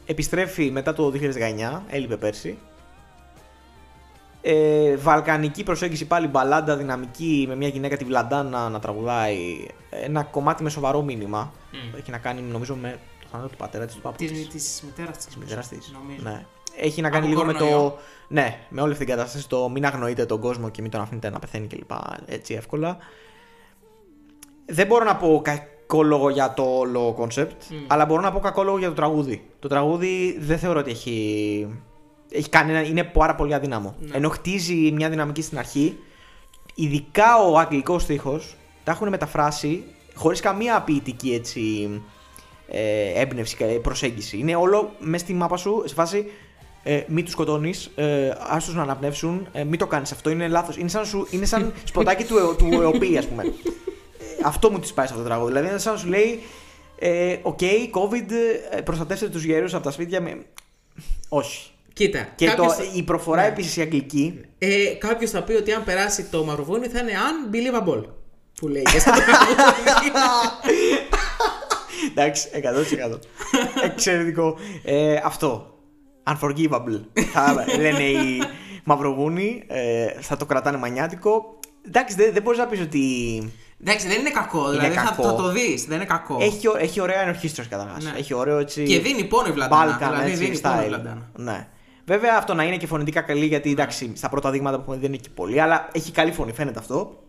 Επιστρέφει μετά το δύο χιλιάδες δεκαεννιά, έλειπε πέρσι. Ε, βαλκανική προσέγγιση πάλι, μπαλάντα δυναμική με μια γυναίκα τη Βλαντάνα να τραγουδάει. Ένα κομμάτι με σοβαρό μήνυμα. Mm. Έχει να κάνει νομίζω με το θάνατο του πατέρα της, του πάπου της. Της μητέρας της. Μητέρας της. Ναι. Έχει να κάνει από λίγο κορνοϊό. με το... Ναι, με όλη αυτή την κατάσταση, το μην αγνοείτε τον κόσμο και μην τον αφήνετε να πεθαίνει κλπ. Έτσι εύκολα. Δεν μπορώ να πω κακό λόγο για το όλο κόνσεπτ, mm. αλλά μπορώ να πω κακό λόγο για το τραγούδι. Το τραγούδι δεν θεωρώ ότι έχει... Έχει κάνει, είναι πάρα πολύ αδύναμο. Ναι. Ενώ χτίζει μια δυναμική στην αρχή, ειδικά ο αγγλικός στίχος, τα έχουν μεταφράσει χωρίς καμία ποιητική έτσι, ε, έμπνευση, προσέγγιση. Είναι όλο μέσα στη μάπα σου, σε φάση ε, μη τους σκοτώνεις, ε, ας τους να αναπνεύσουν, ε, μη το κάνεις αυτό, είναι λάθος. Είναι σαν, σου, είναι σαν σποτάκι του, του Εωπή, ας πούμε. Ε, αυτό μου τη πάει σε αυτό το τραγούδι. Δηλαδή είναι σαν να σου λέει, ε, OK, COVID, προστατεύστε τους γέρους από τα σπίτια. Με... Όχι. Κοίτα, και κάποιος... το, η προφορά ναι. επίσης η αγγλική. Ε, Κάποιος θα πει ότι αν περάσει το Μαυροβούνι θα είναι unbelievable. Που λέει. Εντάξει, εκατό τοις εκατό. Εξαιρετικό. Ε, αυτό. Unforgivable. Θα λένε οι Μαυροβούνι. Ε, θα το κρατάνε μανιάτικο. Εντάξει, δεν, δεν μπορείς να πεις ότι. Εντάξει, δεν είναι κακό, είναι δηλαδή κακό. Θα, θα το δεις, δεν είναι κακό. Έχει, έχει ωραία ενορχήστρωση καταρχάς. Ναι. Έχει ωραίο έτσι. Και δίνει πόνο η Βλαντάνα. Δηλαδή δίνει πόνο η Βλαντάνα. Ναι. Βέβαια αυτό να είναι και φωνητικά καλή, γιατί εντάξει, στα πρώτα δείγματα που έχουμε δεν είναι και πολύ, αλλά έχει καλή φωνή, φαίνεται αυτό.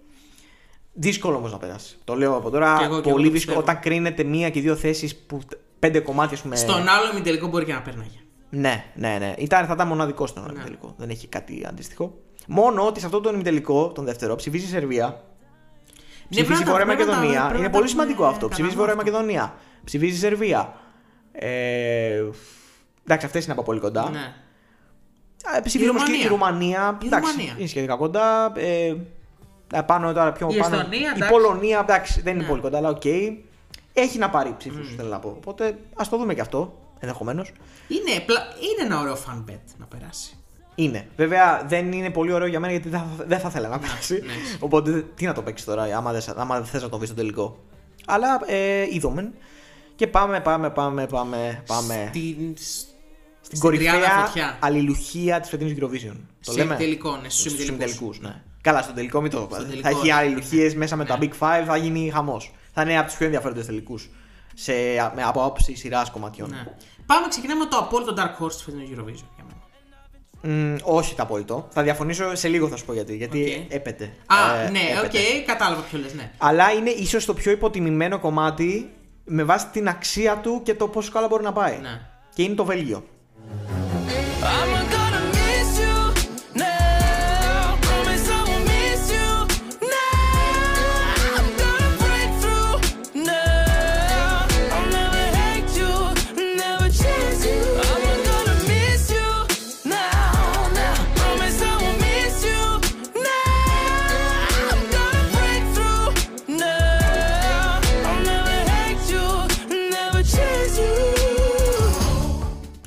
Δύσκολο όμως να περάσει. Το λέω από τώρα. Και εγώ, και πολύ δύσκολο. Όταν κρίνεται μία και δύο θέσεις που πέντε κομμάτια σου με. Στον άλλο ημιτελικό μπορεί και να περνάγει. Ναι, ναι, ναι. Ήταν, θα ήταν μοναδικό στον άλλο ημιτελικό. Ναι. Δεν έχει κάτι αντίστοιχο. Μόνο ότι σε αυτό το ημιτελικό, τον δεύτερο, ψηφίζει η Σερβία. Ψηφίζει Βόρεια Μακεδονία. Είναι πολύ σημαντικό αυτό. Ψηφίζει Βόρεια Μακεδονία. Ψηφίζει η Σερβία. Εντάξει, αυτές είναι από πολύ κοντά. Ψηφίζει όμως και η Ρουμανία. Εντάξει, είναι σχετικά κοντά. Πάνω τώρα πιο πάνω. Η Πολωνία, εντάξει, δεν είναι πολύ κοντά, αλλά οκ. Έχει να πάρει ψήφους, θέλω να πω. Οπότε ας το δούμε και αυτό ενδεχομένως. Είναι ένα ωραίο fan bet να περάσει. Είναι. Βέβαια δεν είναι πολύ ωραίο για μένα γιατί δεν θα ήθελα να περάσει. Ναι. Οπότε τι να το παίξει τώρα, άμα δεν, άμα δεν θες να το βρει στο τελικό. Αλλά ε, είδομεν. Και πάμε, πάμε, πάμε, πάμε. Στην, στην κορυφαία αλληλουχία τη φετινής Eurovision. Συμμετελικών, ναι. Στους συμμετελικούς. Ναι. Καλά, στον τελικό μην το δω. Θα έχει αλληλουχίες μέσα με τα Big Five, θα γίνει χαμός. Θα είναι από τους πιο ενδιαφέροντες τελικούς σε, από άποψη σειράς κομματιών. Ναι. Πάμε, ξεκινάμε το απόλυτο Dark Horse του φετινού Eurovision για μένα. Mm, όχι το απόλυτο. Θα διαφωνήσω σε λίγο, θα σου πω γιατί. Γιατί okay. έπεται. Α, ε, ναι, οκ, okay, κατάλαβα ποιο λες, ναι. Αλλά είναι ίσως το πιο υποτιμημένο κομμάτι με βάση την αξία του και το πόσο καλά μπορεί να πάει. Ναι. Και είναι το Βέλγιο.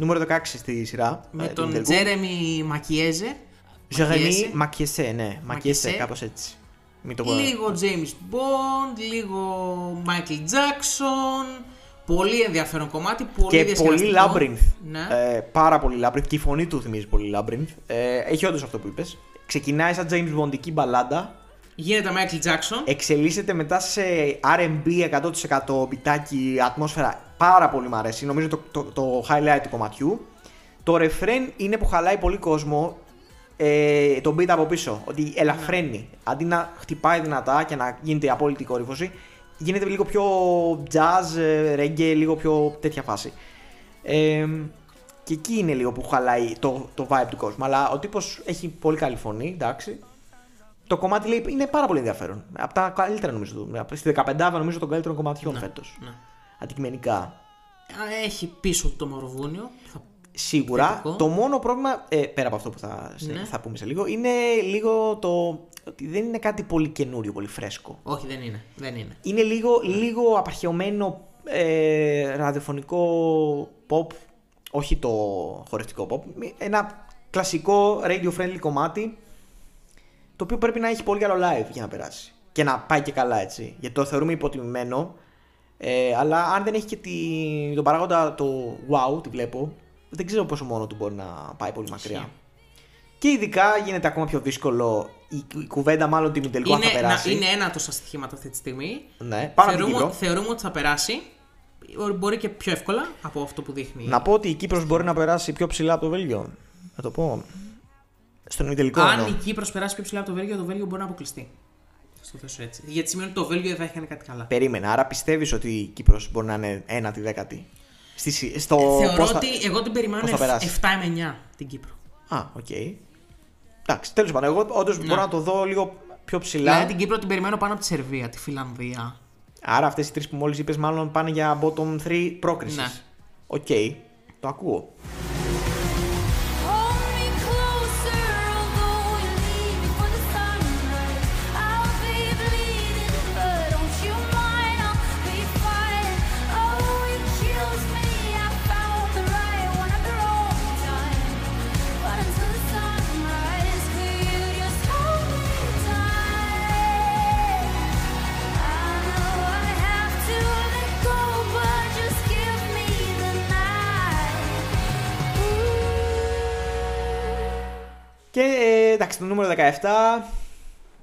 Νούμερο δεκαέξι στη σειρά. Με ε, τον Τζέρεμι Μακιέζε. Τζέρεμι Μακιέζε, ναι. Μακιέζε, κάπως έτσι. Μην το πω. Λίγο James Bond, λίγο Michael Jackson. Πολύ ενδιαφέρον κομμάτι. Πολύ και πολύ Labyrinth. Ναι. Ε, πάρα πολύ Labyrinth. Και η φωνή του θυμίζει πολύ Labyrinth. Ε, έχει όντως αυτό που είπες. Ξεκινάει σαν James Bondική μπαλάντα. Γίνεται Michael Jackson. Εξελίσσεται μετά σε αρ εν μπι εκατό τοις εκατό μπιτάκι, ατμόσφαιρα. Πάρα πολύ μου αρέσει, νομίζω το, το, το highlight του κομματιού. Το ρεφρέν είναι που χαλάει πολύ κόσμο, ε, τον beat από πίσω, ότι ελαφραίνει. Αντί να χτυπάει δυνατά και να γίνεται απόλυτη κορύφωση, γίνεται λίγο πιο jazz, reggae, λίγο πιο τέτοια φάση. Ε, και εκεί είναι λίγο που χαλάει το, το vibe του κόσμου, αλλά ο τύπος έχει πολύ καλή φωνή, εντάξει. Το κομμάτι λέει, είναι πάρα πολύ ενδιαφέρον, από τα καλύτερα νομίζω του, στη δεκαπεντάδα νομίζω των καλύτερων κομματιών φέτος. Ναι. Αντικειμενικά. Έχει πίσω το μορβούνιο. Σίγουρα. Θετικό. Το μόνο πρόβλημα, ε, πέρα από αυτό που θα, ναι. θα πούμε σε λίγο, είναι λίγο το ότι δεν είναι κάτι πολύ καινούριο, πολύ φρέσκο. Όχι, δεν είναι. Δεν είναι. Είναι λίγο, ναι. λίγο απαρχαιωμένο ε, ραδιοφωνικό pop, όχι το χορευτικό pop. Ένα κλασικό radio-friendly κομμάτι, το οποίο πρέπει να έχει πολύ καλό live για να περάσει. Και να πάει και καλά έτσι. Γιατί το θεωρούμε υποτιμημένο. Ε, αλλά αν δεν έχει και τη, τον παράγοντα το wow, τη βλέπω, δεν ξέρω πόσο μόνο του μπορεί να πάει πολύ μακριά. Yeah. Και ειδικά γίνεται ακόμα πιο δύσκολο η, η κουβέντα, μάλλον την τελικό θα περάσει. Είναι ένα από τα στοιχήματα αυτή τη στιγμή. Ναι, θεωρούμε, θεωρούμε ότι θα περάσει. Μπορεί και πιο εύκολα από αυτό που δείχνει. Να πω ότι η Κύπρος μπορεί να περάσει πιο ψηλά από το Βέλγιο. Να το πω. Στον τελικό. Αν ενώ. η Κύπρος περάσει πιο ψηλά από το Βέλγιο, το Βέλγιο μπορεί να αποκλειστεί. Έτσι. Γιατί σημαίνει ότι το Βέλγιο δεν θα έχει κάνει κάτι καλά. Περίμενα. Άρα πιστεύεις ότι η Κύπρος μπορεί να είναι ένατη δέκατη. Στη, στο Θεωρώ πώς θα, ότι εγώ την περιμένω εφτά με εννιά την Κύπρο. Α, οκ. Okay. Εντάξει, τέλος πάντων. Εγώ όντως ναι. μπορώ να το δω λίγο πιο ψηλά. Δηλαδή την Κύπρο την περιμένω πάνω από τη Σερβία, τη Φιλανδία. Άρα αυτές οι τρεις που μόλις είπες, μάλλον πάνε για bottom τρία πρόκρισης. Οκ. Ναι. Okay. Το ακούω. Και ε, εντάξει, το νούμερο δεκαεπτά.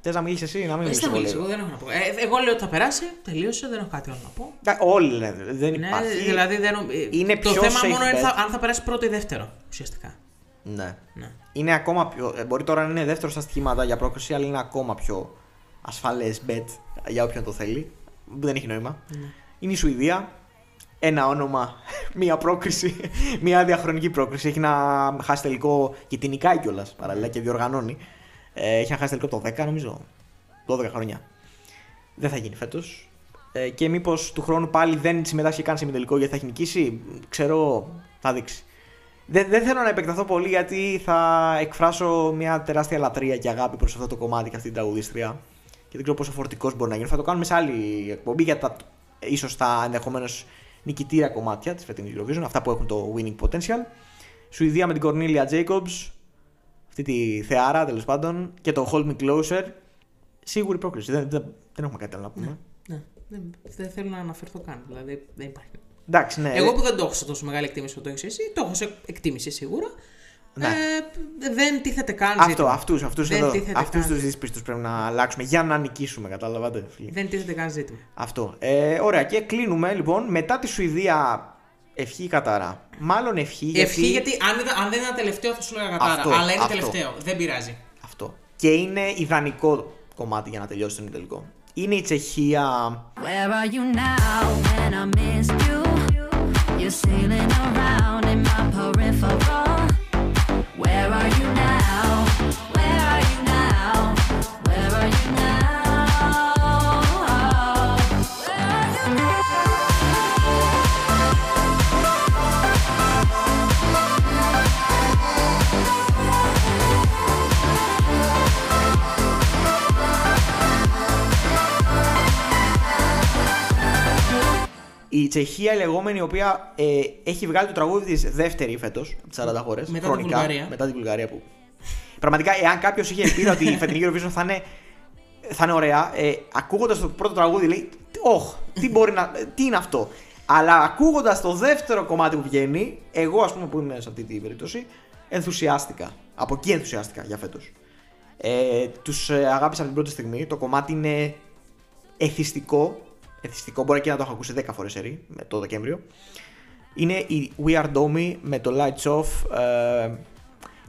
Θες να μιλήσεις εσύ, να μην μιλήσεις. Εσύ εγώ δεν έχω να πω. Ε, εγώ λέω ότι θα περάσει, τελείωσε, δεν έχω κάτι άλλο να πω. Τα, όλοι λένε, δεν ναι, υπάρχει. Δηλαδή δεν, είναι το πιο θέμα μόνο είναι αν θα περάσει πρώτο ή δεύτερο ουσιαστικά. Ναι. ναι. Είναι ακόμα πιο, μπορεί τώρα να είναι δεύτερο στα στοιχήματα για πρόκριση, αλλά είναι ακόμα πιο ασφαλές bet για όποιον το θέλει. Δεν έχει νόημα. Ναι. Είναι η Σουηδία. Ένα όνομα, μία πρόκριση, μία διαχρονική πρόκριση. Έχει να χάσει τελικό και την νικάει κιόλας παραλληλά και διοργανώνει. Έχει να χάσει τελικό από το δέκα, νομίζω. δώδεκα χρόνια. Δεν θα γίνει φέτος. Και μήπως του χρόνου πάλι δεν συμμετάσχει καν σε ημιτελικό γιατί θα έχει νικήσει. Ξέρω, θα δείξει. Δεν, δεν θέλω να επεκταθώ πολύ γιατί θα εκφράσω μια τεράστια λατρεία και αγάπη προς αυτό το κομμάτι και αυτή την τραγουδίστρια. Και δεν ξέρω πόσο φορτικός μπορεί να γίνει. Θα το κάνουμε σε άλλη εκπομπή για τα ίσως τα ενδεχομένως. Νικητήρα κομμάτια της φετινής Eurovision, αυτά που έχουν το winning potential. Σουηδία με την Cornelia Jacobs, αυτή τη θεάρα τέλος πάντων, και το Hold Me Closer. Σίγουρη πρόκληση. Δεν, δεν, δεν έχουμε κάτι άλλο να πούμε. Ναι, ναι. Δεν, δεν θέλω να αναφερθώ καν. Δηλαδή δεν υπάρχει. Εντάξει, ναι. Εγώ που δεν το έχω σε τόσο μεγάλη εκτίμηση που το έχεις εσύ, το έχω σε εκτίμηση σίγουρα. Ναι. Ε, δεν τίθεται καν. Αυτό, αυτούς, αυτούς, εδώ, αυτούς τους δύσπιστους πρέπει να αλλάξουμε για να νικήσουμε, καταλαβαίνετε. Δεν τίθεται καν ζήτημα. Αυτό. Ε, ωραία, και κλείνουμε λοιπόν. Μετά τη Σουηδία, ευχή ή κατάρα. Μάλλον ευχή. Γιατί... Ευχή, γιατί αν, αν δεν είναι τελευταίο θα σου λέγα κατάρα. Αυτό, αλλά είναι αυτό. Τελευταίο. Δεν πειράζει. Αυτό. Και είναι ιδανικό κομμάτι για να τελειώσει τον τελικό. Είναι η Τσεχία. Where are you now? Where are you now? Where are you now? Where are you now? Η Τσεχία, η λεγόμενη, η οποία ε, έχει βγάλει το τραγούδι της δεύτερη φέτος, από τις σαράντα χώρες, μετά χρονικά, την Βουλγαρία. Μετά την Βουλγαρία που... Πραγματικά, εάν κάποιος είχε ελπίδα ότι η φετινή Eurovision θα είναι, θα είναι ωραία, ε, ακούγοντας το πρώτο τραγούδι λέει «Ωχ, τι, μπορεί να, τι είναι αυτό». Αλλά ακούγοντας το δεύτερο κομμάτι που βγαίνει, εγώ ας πούμε που είμαι σε αυτή την περίπτωση, ενθουσιάστηκα. Από εκεί ενθουσιάστηκα για φέτος. Ε, τους αγάπησα από την πρώτη στιγμή, το κομμάτι είναι εθιστικό. Εθιστικό, μπορεί και να το έχω ακούσει δέκα φορές σερί το Δεκέμβριο. Είναι η We Are Domi με το Lights Off. Ε,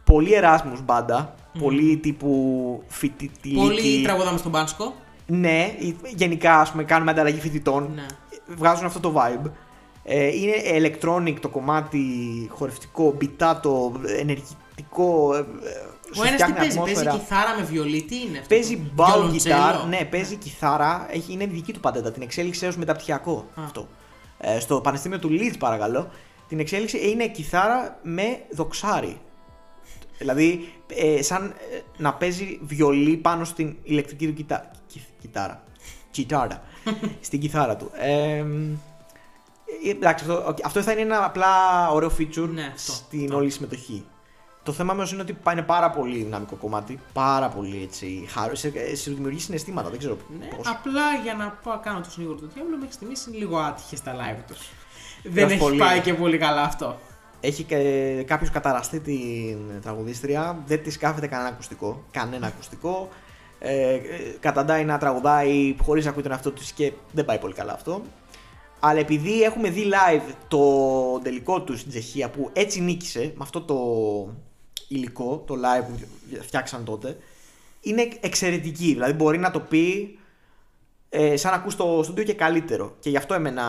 πολύ Εράσμους μπάντα. Mm. Πολύ τύπου φοιτητή. Πολύ τραγουδάμε στον Πάνσκο. Ναι, γενικά ας πούμε κάνουμε ανταλλαγή φοιτητών. Ναι. Βγάζουν αυτό το vibe. Ε, είναι electronic το κομμάτι, χορευτικό, μπιτάτο, ενεργητικό. Ε, Ο ένας τι παίζει, παίζει κιθάρα με βιολί, τι είναι αυτό? Παίζει μπάου κιθάρα, ναι, παίζει κιθάρα, έχει, είναι δική του πατέντα, την εξέλιξε ως μεταπτυχιακό αυτό. Ε, στο Πανεπιστήμιο του Λίτς, παρακαλώ, την εξέλιξε, είναι κιθάρα με δοξάρι. Δηλαδή, ε, σαν ε, να παίζει βιολί πάνω στην ηλεκτρική του κιτα... κι, κιτάρα. Κιτάρα. Στην κιθάρα του. Ε, εντάξει, αυτό, αυτό θα είναι ένα απλά ωραίο feature, ναι, αυτό, στην αυτό. Όλη συμμετοχή. Το θέμα όμως είναι ότι είναι πάρα πολύ δυναμικό κομμάτι, πάρα πολύ έτσι, χαρό, σε, σε δημιουργεί συναισθήματα, δεν ξέρω ναι, πώς. Απλά για να πάω, κάνω το συνήγορο του διάβολου, μέχρι στιγμής είναι λίγο άτυχες τα live τους. Δεν έχει πολύ... πάει και πολύ καλά αυτό. Έχει ε, κάποιος καταραστεί την τραγουδίστρια, δεν της κάφεται κανένα ακουστικό, κανένα ακουστικό. Ε, καταντάει να τραγουδάει χωρίς να ακούει τον εαυτό της και δεν πάει πολύ καλά αυτό. Αλλά επειδή έχουμε δει live το τελικό του στην Τσεχία που έτσι νίκησε, με αυτό το... υλικό, το live που φτιάξαν τότε, είναι εξαιρετική. Δηλαδή μπορεί να το πει ε, σαν να ακούς το στούντιο και καλύτερο. Και γι' αυτό εμένα,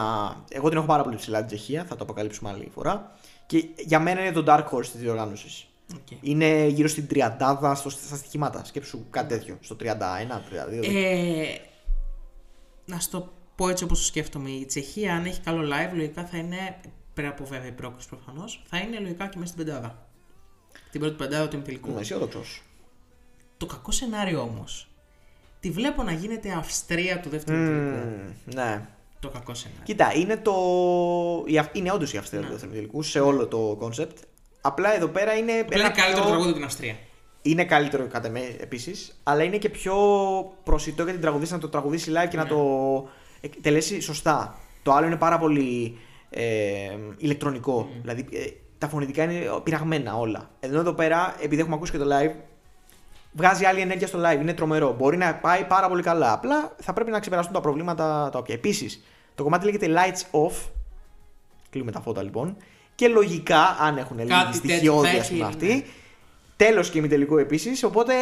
εγώ την έχω πάρα πολύ ψηλά την Τσεχία, θα το αποκαλύψουμε άλλη φορά. Και για μένα είναι το dark horse της διοργάνωσης. Okay. Είναι γύρω στην τριαντάδα στο, στα στοιχήματα. Σκέψου κάτι τέτοιο, στο τριάντα ένα τριάντα δύο. Ε, να σου το πω έτσι όπως το σκέφτομαι. Η Τσεχία, αν έχει καλό live, λογικά θα είναι, πέρα από βέβαια η πρόκληση προφανώς, θα είναι λογικά και μέσα στην πεντάδα. Την πρώτη πεντάδα του τελικού. Είμαι αισιόδοξος. Το κακό σενάριο όμως, τη βλέπω να γίνεται Αυστρία του δεύτερου mm, τελικού. Ναι. Το κακό σενάριο. Κοίτα, είναι, το... είναι όντως η Αυστρία, ναι, του δεύτερου τελικού σε όλο το κόνσεπτ. Απλά εδώ πέρα είναι. Απλά είναι καλύτερο πιο... τραγούδι από την Αυστρία. Είναι καλύτερο κατά με επίσης, αλλά είναι και πιο προσιτό για την τραγουδίστρια να το τραγουδίσει live και ναι, να το τελέσει σωστά. Το άλλο είναι πάρα πολύ ε, ηλεκτρονικό. Mm. Δηλαδή, ε, τα φωνητικά είναι πειραγμένα όλα. Ενώ εδώ πέρα, επειδή έχουμε ακούσει και το live, βγάζει άλλη ενέργεια στο live. Είναι τρομερό. Μπορεί να πάει πάρα πολύ καλά. Απλά θα πρέπει να ξεπεραστούν τα προβλήματα τα οποία. Επίσης, το κομμάτι λέγεται Lights Off. Κλείνουμε τα φώτα λοιπόν. Και λογικά, αν έχουν λίγη στοιχειώδη, ας πούμε αυτή. Ναι. Τέλος και ημιτελικό επίσης. Οπότε,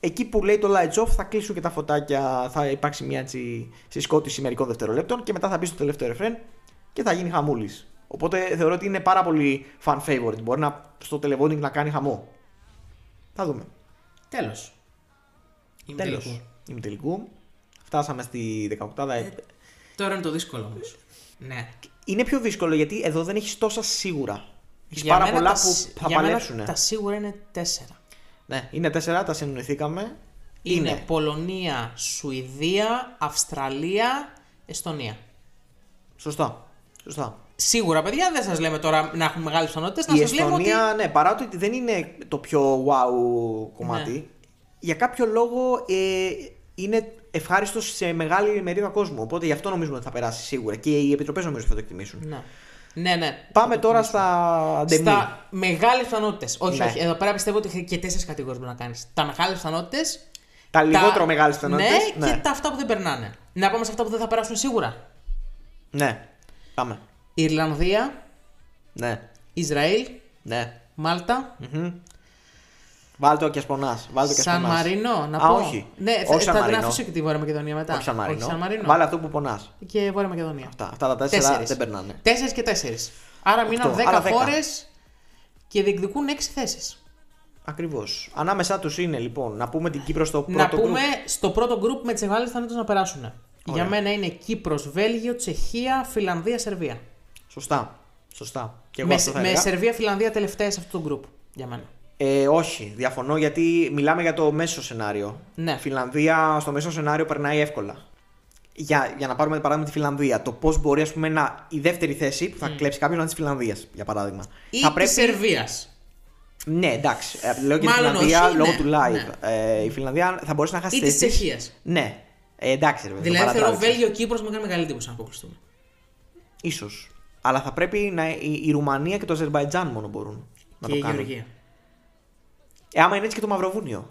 εκεί που λέει το Lights Off, θα κλείσουν και τα φωτάκια. Θα υπάρξει μια συσκότηση μερικών δευτερολέπτων. Και μετά θα μπει στο τελευταίο ρεφρέν και θα γίνει χαμούλης. Οπότε θεωρώ ότι είναι πάρα πολύ fan favorite. Μπορεί να, στο televoting να κάνει χαμό. Θα δούμε. Τέλος. Τέλος. Ημιτελικού. Φτάσαμε στη δεκαοκτάδα. Ε, τώρα είναι το δύσκολο όμως. Ναι. Είναι πιο δύσκολο γιατί εδώ δεν έχεις τόσα σίγουρα. Έχεις για πάρα πολλά τα, που θα παλέψουν. Τα σίγουρα είναι τέσσερα. Ναι, είναι τέσσερα, τα συνοηθήκαμε. Είναι, είναι Πολωνία, Σουηδία, Αυστραλία, Εστονία. Σωστά. Σωστά. Σίγουρα, παιδιά, δεν σας λέμε τώρα να έχουν μεγάλες πιθανότητες. Η Εστονία, ότι... ναι, παρά το ότι δεν είναι το πιο wow κομμάτι, ναι, για κάποιο λόγο ε, είναι ευχάριστο σε μεγάλη μερίδα κόσμου. Οπότε γι' αυτό νομίζουμε ότι θα περάσει σίγουρα και οι επιτροπές νομίζω θα το εκτιμήσουν. Ναι. Ναι, ναι. Πάμε τώρα στα ντεμή. Στα μεγάλες πιθανότητες. Όχι, ναι. όχι. Εδώ πέρα πιστεύω ότι και τέσσερις κατηγορίες μπορεί να κάνεις. Τα μεγάλες πιθανότητες. Τα λιγότερο τα... μεγάλες πιθανότητες. Ναι, ναι, και τα αυτά που δεν περνάνε. Να πάμε σε αυτά που δεν θα περάσουν σίγουρα. Ναι. Πάμε. Ιρλανδία. Ναι. Ισραήλ. Ναι. Μάλτα. Mm-hmm. Βάλτε και σπονά. Σαν Μαρίνο, να πω. Α, όχι. Ναι, όχι θα την αφήσω και τη Βόρεια Μακεδονία μετά. Όχι Σαν Μαρίνο. Βάλε αυτό που πονά. Και Βόρεια Μακεδονία. Αυτά, αυτά τα τέσσερα τέσσερις. Δεν περνάνε. Τέσσερις και τέσσερις. Άρα μείναν δέκα χώρες και διεκδικούν έξι θέσεις. Ακριβώς. Ανάμεσά τους είναι λοιπόν να πούμε την Κύπρο στο πρώτο γκρουπ. Να πούμε group. Στο πρώτο γκρουπ με τις μεγάλες πιθανότητες να περάσουν. Ωραία. Για μένα είναι Κύπρος, Βέλγιο, Τσεχία, Φιλανδία, Σερβία. Σωστά. Σωστά. Και εγώ με με Σερβία, Φιλανδία τελευταία σε αυτό το γκρουπ για μένα. Ε, όχι, διαφωνώ γιατί μιλάμε για το μέσο σενάριο. Ναι. Φιλανδία στο μέσο σενάριο περνάει εύκολα. Για, για να πάρουμε παράδειγμα τη Φιλανδία, το πώς μπορεί ας πούμε, να, η δεύτερη θέση που θα mm. κλέψει κάποιον να είναι τη Φιλανδία, για παράδειγμα. Ή τη πρέπει... Σερβία. Ναι, εντάξει. Λέω και τη Φιλανδία όχι, λόγω ναι. του live. Ναι. Ε, η Φιλανδία θα μπορούσε να χάσει. Ή τη Τσεχία. Ναι, ε, εντάξει. Ρε, δηλαδή θεωρώ Βέλγιο, Κύπρος με κάνει μεγάλη εντύπωση να αποκλειστούμε. Ίσως. Αλλά θα πρέπει να. Η, η Ρουμανία και το Αζερμπαϊτζάν μόνο μπορούν να και το κάνουν. Ε, άμα είναι έτσι και το Μαυροβούνιο.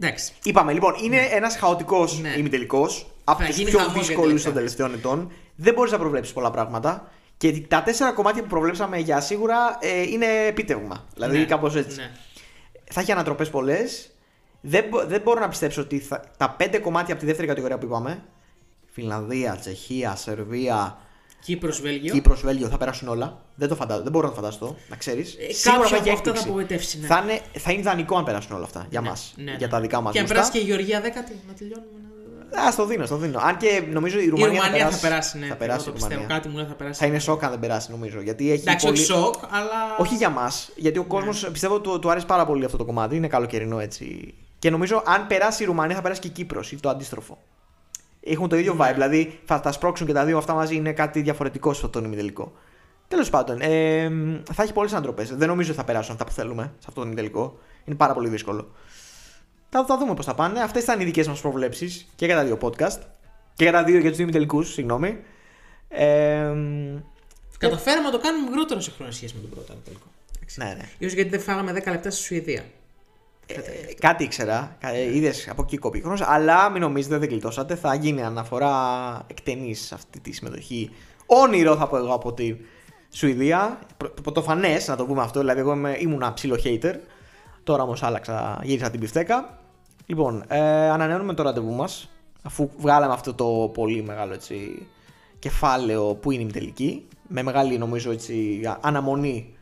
Εντάξει. Είπαμε λοιπόν, είναι ναι. ένας χαοτικός ναι. ημιτελικός. Από τους πιο δύσκολους των τελευταίων ετών. Δεν μπορείς να προβλέψεις πολλά πράγματα. Και τα τέσσερα κομμάτια που προβλέψαμε για σίγουρα ε, είναι επίτευγμα. Δηλαδή ναι. κάπως έτσι. Ναι. Θα έχει ανατροπές πολλές. Δεν, δεν μπορώ να πιστέψω ότι θα, τα πέντε κομμάτια από τη δεύτερη κατηγορία που είπαμε, Φινλανδία, Τσεχία, Σερβία. Κύπρος, Βέλγιο. Κύπρος, Βέλγιο, θα περάσουν όλα. Δεν το φαντάζω, δεν μπορώ να φανταστώ, να ξέρεις. Ε, Σίγουρα κάποια αυτά θα απογοητεύσει. Ναι. Θα, είναι, θα είναι ιδανικό αν περάσουν όλα αυτά για ναι, μας. Ναι, ναι. Για τα δικά μας. Και αν περάσει και η Γεωργία δέκατη, να τελειώνουμε. Α, στο δίνω, στο δίνω. Αν και νομίζω η Ρουμανία, η Ρουμανία θα περάσει. Θα περάσει, ναι. Θα περάσει κάτι μου, θα περάσει. Θα είναι σοκ αν δεν περάσει, νομίζω. Γιατί έχει εντάξει, πολύ... σοκ, αλλά. Όχι για μας. Γιατί ο κόσμος ναι. πιστεύω του, του αρέσει πάρα πολύ αυτό το κομμάτι. Είναι καλοκαιρινό έτσι. Και νομίζω αν περάσει η Ρουμανία θα περάσει και η Κύπρος ή το αντίστροφο. Έχουν το ίδιο vibe, ναι. δηλαδή θα τα σπρώξουν και τα δύο αυτά μαζί είναι κάτι διαφορετικό στο τον ημιτελικό. Τέλος πάντων, ε, θα έχει πολλές ανατροπές. Δεν νομίζω ότι θα περάσουν αυτά που θέλουμε σε αυτό το ημιτελικό. Είναι πάρα πολύ δύσκολο. Θα, θα δούμε πώς θα πάνε. Αυτές ήταν οι δικές μας προβλέψεις και για τα δύο podcast. Και για τα δύο για τους δύο ημιτελικούς, συγγνώμη. Ε, Καταφέραμε να το κάνουμε μικρότερο σε χρόνο σχέση με τον πρώτο ημιτελικό. Ναι, ναι. Ίσως γιατί δεν φάγαμε δέκα λεπτά στη Σουηδία. Ε, κάτι ήξερα, ε, είδες από εκεί κόπηκε χρόνος, αλλά μην νομίζετε δεν γλιτώσατε. Θα γίνει αναφορά εκτενής σε αυτή τη συμμετοχή. Όνειρο θα πω εγώ από τη Σουηδία. Πρωτοφανές να το πούμε αυτό, δηλαδή εγώ ήμουν ψιλο hater. Τώρα όμως άλλαξα, γύρισα την πιφτέκα. Λοιπόν, ε, ανανεώνουμε το ραντεβού μας, αφού βγάλαμε αυτό το πολύ μεγάλο έτσι, κεφάλαιο που είναι η τελική. Με μεγάλη νομίζω έτσι, αναμονή,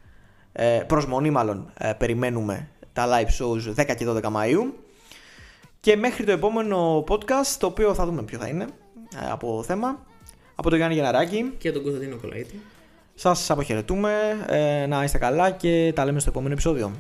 ε, προσμονή μάλλον, ε, περιμένουμε τα live shows δέκα και δώδεκα Μαΐου. Και μέχρι το επόμενο podcast, το οποίο θα δούμε ποιο θα είναι από θέμα, από τον Γιάννη Γιαναράκη και τον Κωνσταντίνο Κολαΐτη σας αποχαιρετούμε, ε, να είστε καλά και τα λέμε στο επόμενο επεισόδιο.